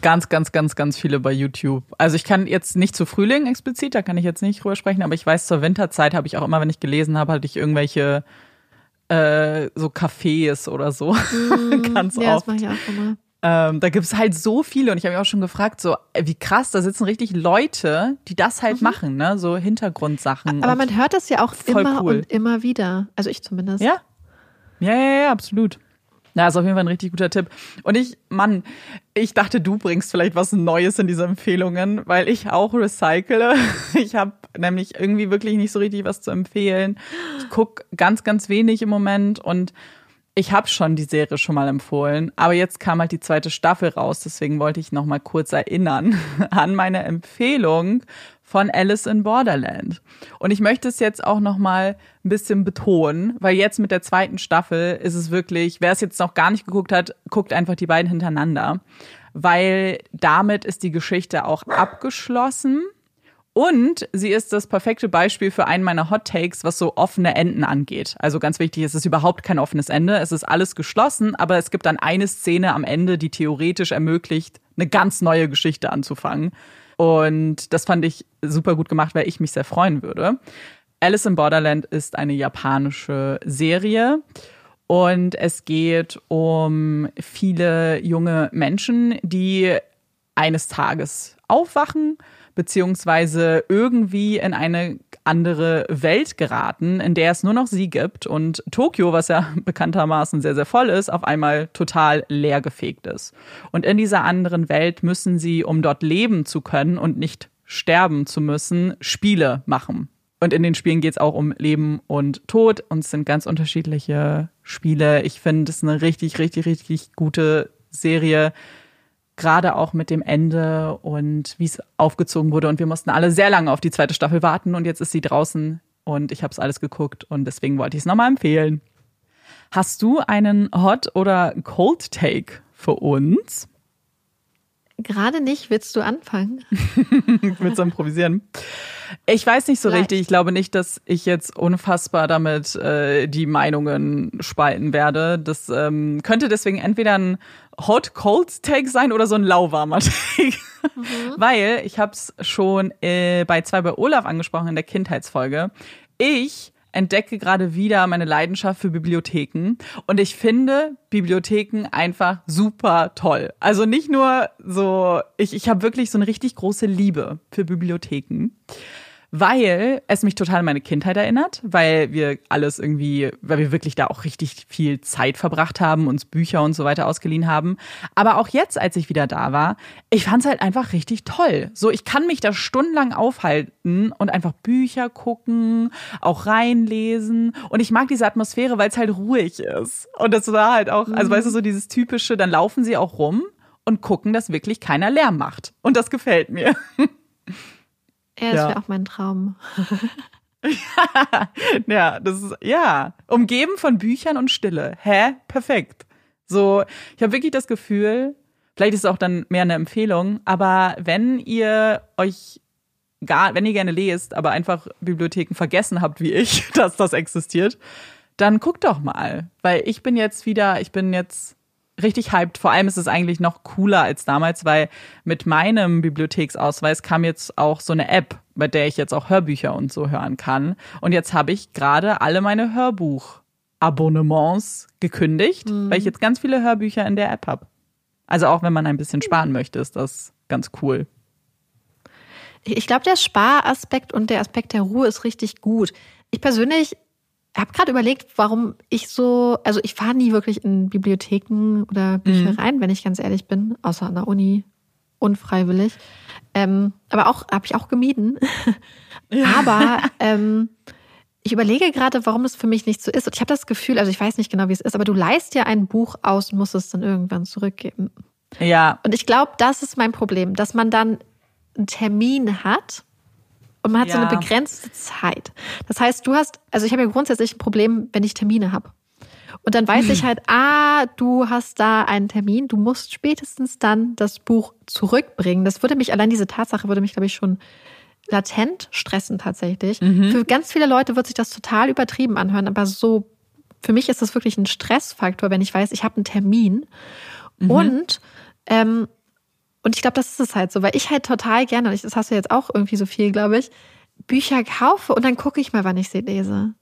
Ganz viele bei YouTube. Also ich kann jetzt nicht zu Frühling explizit, da kann ich jetzt nicht drüber sprechen, aber ich weiß, zur Winterzeit habe ich auch immer, wenn ich gelesen habe, hatte ich irgendwelche so Cafés oder so. Ganz oft. Das mache ich auch immer. Da gibt es halt so viele und ich habe mich auch schon gefragt, so wie krass, da sitzen richtig Leute, die das halt machen, ne? So Hintergrundsachen. Aber man hört das ja auch immer und immer wieder. Also ich zumindest. Ja, absolut. Na, ist auf jeden Fall ein richtig guter Tipp. Und ich dachte, du bringst vielleicht was Neues in diese Empfehlungen, weil ich auch recycle. Ich habe nämlich irgendwie wirklich nicht so richtig was zu empfehlen. Ich gucke ganz, ganz wenig im Moment und ich habe schon die Serie schon mal empfohlen. Aber jetzt kam halt die zweite Staffel raus, deswegen wollte ich noch mal kurz erinnern an meine Empfehlung von Alice in Borderland. Und ich möchte es jetzt auch noch mal ein bisschen betonen, weil jetzt mit der zweiten Staffel ist es wirklich, wer es jetzt noch gar nicht geguckt hat, guckt einfach die beiden hintereinander, weil damit ist die Geschichte auch abgeschlossen und sie ist das perfekte Beispiel für einen meiner Hot Takes, was so offene Enden angeht. Also ganz wichtig, es ist überhaupt kein offenes Ende, es ist alles geschlossen, aber es gibt dann eine Szene am Ende, die theoretisch ermöglicht, eine ganz neue Geschichte anzufangen. Und das fand ich super gut gemacht, weil ich mich sehr freuen würde. Alice in Borderland ist eine japanische Serie und es geht um viele junge Menschen, die eines Tages aufwachen beziehungsweise irgendwie in eine andere Welt geraten, in der es nur noch sie gibt und Tokio, was ja bekanntermaßen sehr, sehr voll ist, auf einmal total leergefegt ist. Und in dieser anderen Welt müssen sie, um dort leben zu können und nicht sterben zu müssen, Spiele machen. Und in den Spielen geht es auch um Leben und Tod und es sind ganz unterschiedliche Spiele. Ich finde, es ist eine richtig, richtig, richtig gute Serie, gerade auch mit dem Ende und wie es aufgezogen wurde. Und wir mussten alle sehr lange auf die zweite Staffel warten. Und jetzt ist sie draußen und ich habe es alles geguckt. Und deswegen wollte ich es nochmal empfehlen. Hast du einen Hot- oder Cold-Take für uns? Gerade nicht. Willst du anfangen? Willst du improvisieren? Ich weiß nicht so richtig. Ich glaube nicht, dass ich jetzt unfassbar damit die Meinungen spalten werde. Das könnte deswegen entweder ein Hot-Cold-Take sein oder so ein lauwarmer Take. Weil, ich habe es schon bei Olaf angesprochen in der Kindheitsfolge, ich entdecke gerade wieder meine Leidenschaft für Bibliotheken und ich finde Bibliotheken einfach super toll. Also nicht nur so, ich habe wirklich so eine richtig große Liebe für Bibliotheken, weil es mich total an meine Kindheit erinnert, weil wir wirklich da auch richtig viel Zeit verbracht haben, uns Bücher und so weiter ausgeliehen haben. Aber auch jetzt, als ich wieder da war, ich fand es halt einfach richtig toll. So, ich kann mich da stundenlang aufhalten und einfach Bücher gucken, auch reinlesen. Und ich mag diese Atmosphäre, weil es halt ruhig ist. Und das war halt auch, also weißt du, so dieses typische, dann laufen sie auch rum und gucken, dass wirklich keiner Lärm macht. Und das gefällt mir. Ja, das wäre auch mein Traum. Umgeben von Büchern und Stille. Perfekt. So, ich habe wirklich das Gefühl, vielleicht ist es auch dann mehr eine Empfehlung, aber wenn ihr gerne lest, aber einfach Bibliotheken vergessen habt, wie ich, dass das existiert, dann guckt doch mal. Weil ich bin jetzt richtig hyped. Vor allem ist es eigentlich noch cooler als damals, weil mit meinem Bibliotheksausweis kam jetzt auch so eine App, bei der ich jetzt auch Hörbücher und so hören kann. Und jetzt habe ich gerade alle meine Hörbuch-Abonnements gekündigt, weil ich jetzt ganz viele Hörbücher in der App habe. Also auch wenn man ein bisschen sparen möchte, ist das ganz cool. Ich glaube, der Sparaspekt und der Aspekt der Ruhe ist richtig gut. Ich persönlich habe gerade überlegt, warum ich so, also ich fahre nie wirklich in Bibliotheken oder Büchereien, wenn ich ganz ehrlich bin, außer an der Uni, unfreiwillig. Aber auch habe ich auch gemieden. Ja. Aber ich überlege gerade, warum es für mich nicht so ist. Und ich habe das Gefühl, also ich weiß nicht genau, wie es ist, aber du leihst ja ein Buch aus und musst es dann irgendwann zurückgeben. Ja. Und ich glaube, das ist mein Problem, dass man dann einen Termin hat und man hat so eine begrenzte Zeit. Das heißt, du hast, also ich habe ja grundsätzlich ein Problem, wenn ich Termine habe. Und dann weiß ich halt, du hast da einen Termin, du musst spätestens dann das Buch zurückbringen. Das würde mich, allein diese Tatsache würde mich, glaube ich, schon latent stressen tatsächlich. Für ganz viele Leute wird sich das total übertrieben anhören, aber so, für mich ist das wirklich ein Stressfaktor, wenn ich weiß, ich habe einen Termin. Und ich glaube, das ist es halt so, weil ich halt total gerne, und das hast du jetzt auch irgendwie so viel, glaube ich, Bücher kaufe und dann gucke ich mal, wann ich sie lese.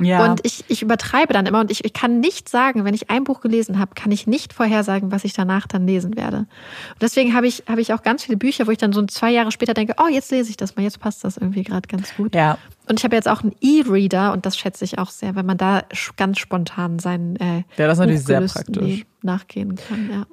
Ja. Und ich übertreibe dann immer und ich kann nicht sagen, wenn ich ein Buch gelesen habe, kann ich nicht vorhersagen, was ich danach dann lesen werde. Und deswegen habe ich auch ganz viele Bücher, wo ich dann so 2 Jahre später denke, oh, jetzt lese ich das mal, jetzt passt das irgendwie gerade ganz gut. Ja. Und ich habe jetzt auch einen E-Reader und das schätze ich auch sehr, wenn man da ganz spontan seinen das ist natürlich sehr praktisch nachgehen kann, ja.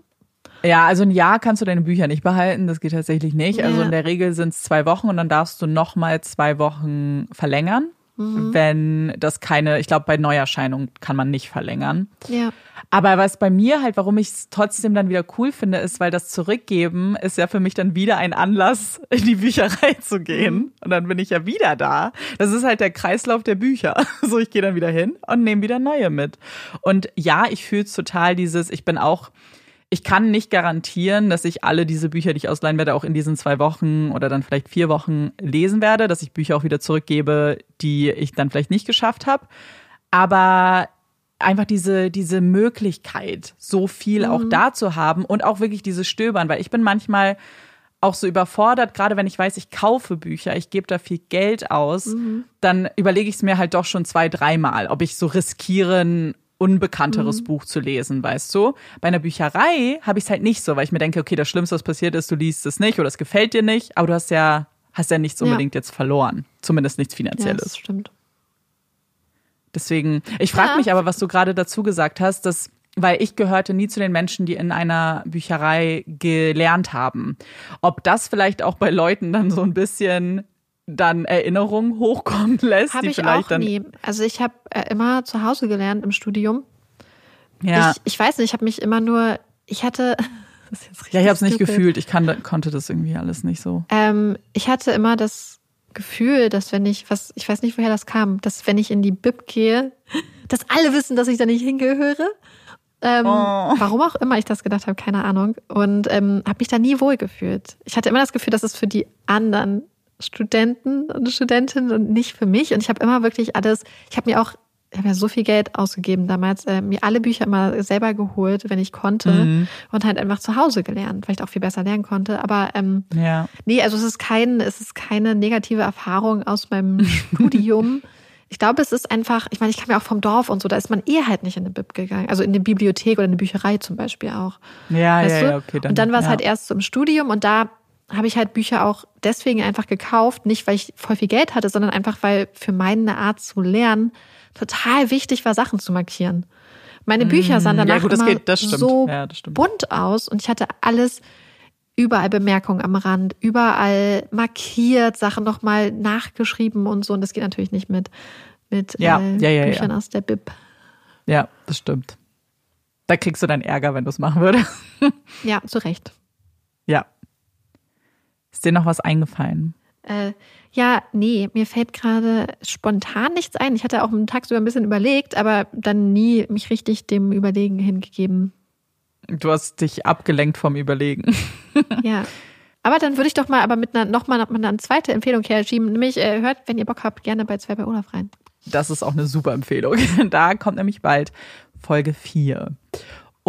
Ja, also ein Jahr kannst du deine Bücher nicht behalten, das geht tatsächlich nicht. Ja. Also in der Regel sind es 2 Wochen und dann darfst du nochmal 2 Wochen verlängern, wenn das ich glaube bei Neuerscheinungen kann man nicht verlängern. Ja. Aber was bei mir halt, warum ich es trotzdem dann wieder cool finde, ist, weil das Zurückgeben ist ja für mich dann wieder ein Anlass, in die Bücherei zu gehen. Und dann bin ich ja wieder da. Das ist halt der Kreislauf der Bücher. So, ich gehe dann wieder hin und nehme wieder neue mit. Und ja, ich fühle es total ich kann nicht garantieren, dass ich alle diese Bücher, die ich ausleihen werde, auch in diesen 2 Wochen oder dann vielleicht 4 Wochen lesen werde, dass ich Bücher auch wieder zurückgebe, die ich dann vielleicht nicht geschafft habe. Aber einfach diese Möglichkeit, so viel auch da zu haben und auch wirklich dieses Stöbern, weil ich bin manchmal auch so überfordert, gerade wenn ich weiß, ich kaufe Bücher, ich gebe da viel Geld aus, dann überlege ich es mir halt doch schon 2-3 Mal, ob ich so riskieren unbekannteres Buch zu lesen, weißt du? Bei einer Bücherei habe ich es halt nicht so, weil ich mir denke, okay, das Schlimmste, was passiert ist, du liest es nicht oder es gefällt dir nicht, aber du hast ja nichts unbedingt jetzt verloren. Zumindest nichts Finanzielles. Ja, das stimmt. Deswegen, ich frage mich aber, was du gerade dazu gesagt hast, weil ich gehörte nie zu den Menschen, die in einer Bücherei gelernt haben. Ob das vielleicht auch bei Leuten dann so ein bisschen dann Erinnerungen hochkommen lässt. Habe ich auch nie. Also ich habe immer zu Hause gelernt im Studium. Ja. Ich weiß nicht, ich habe mich immer nur, ich hatte, das ist jetzt richtig. Ja, ich habe es nicht gefühlt. Ich konnte das irgendwie alles nicht so. Ich hatte immer das Gefühl, dass wenn ich weiß nicht, woher das kam, dass wenn ich in die Bib gehe, dass alle wissen, dass ich da nicht hingehöre. Warum auch immer ich das gedacht habe, keine Ahnung. Und habe mich da nie wohl gefühlt. Ich hatte immer das Gefühl, dass es für die anderen Studenten und Studentinnen und nicht für mich. Und ich habe immer wirklich alles, ich habe ja so viel Geld ausgegeben damals, mir alle Bücher immer selber geholt, wenn ich konnte und halt einfach zu Hause gelernt, weil ich auch viel besser lernen konnte. Aber nee, also es ist keine negative Erfahrung aus meinem Studium. Ich glaube, es ist einfach, ich meine, ich kam ja auch vom Dorf und so, da ist man halt nicht in eine Bib gegangen. Also in eine Bibliothek oder in eine Bücherei zum Beispiel auch. Ja, weißt du? Ja, okay. Und dann war es halt erst so im Studium und da habe ich halt Bücher auch deswegen einfach gekauft, nicht weil ich voll viel Geld hatte, sondern einfach, weil für meine Art zu lernen total wichtig war, Sachen zu markieren. Meine Bücher sahen danach das stimmt. Bunt aus und ich hatte alles, überall Bemerkungen am Rand, überall markiert, Sachen nochmal nachgeschrieben und so und das geht natürlich nicht mit Büchern aus der Bib. Ja, das stimmt. Da kriegst du dann Ärger, wenn du es machen würdest. Ja, zu Recht. Ja. Ist dir noch was eingefallen? Mir fällt gerade spontan nichts ein. Ich hatte auch tagsüber ein bisschen überlegt, aber dann nie mich richtig dem Überlegen hingegeben. Du hast dich abgelenkt vom Überlegen. Ja, aber dann würde ich doch mal mit einer zweiten Empfehlung herschieben. Nämlich hört, wenn ihr Bock habt, gerne bei 2 bei Olaf rein. Das ist auch eine super Empfehlung. Da kommt nämlich bald Folge 4.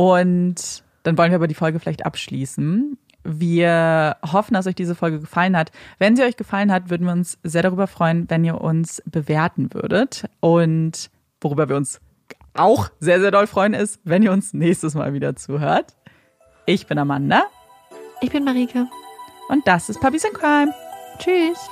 Und dann wollen wir aber die Folge vielleicht abschließen. Wir hoffen, dass euch diese Folge gefallen hat. Wenn sie euch gefallen hat, würden wir uns sehr darüber freuen, wenn ihr uns bewerten würdet. Und worüber wir uns auch sehr, sehr doll freuen ist, wenn ihr uns nächstes Mal wieder zuhört. Ich bin Amanda. Ich bin Marike. Und das ist Puppies in Crime. Tschüss.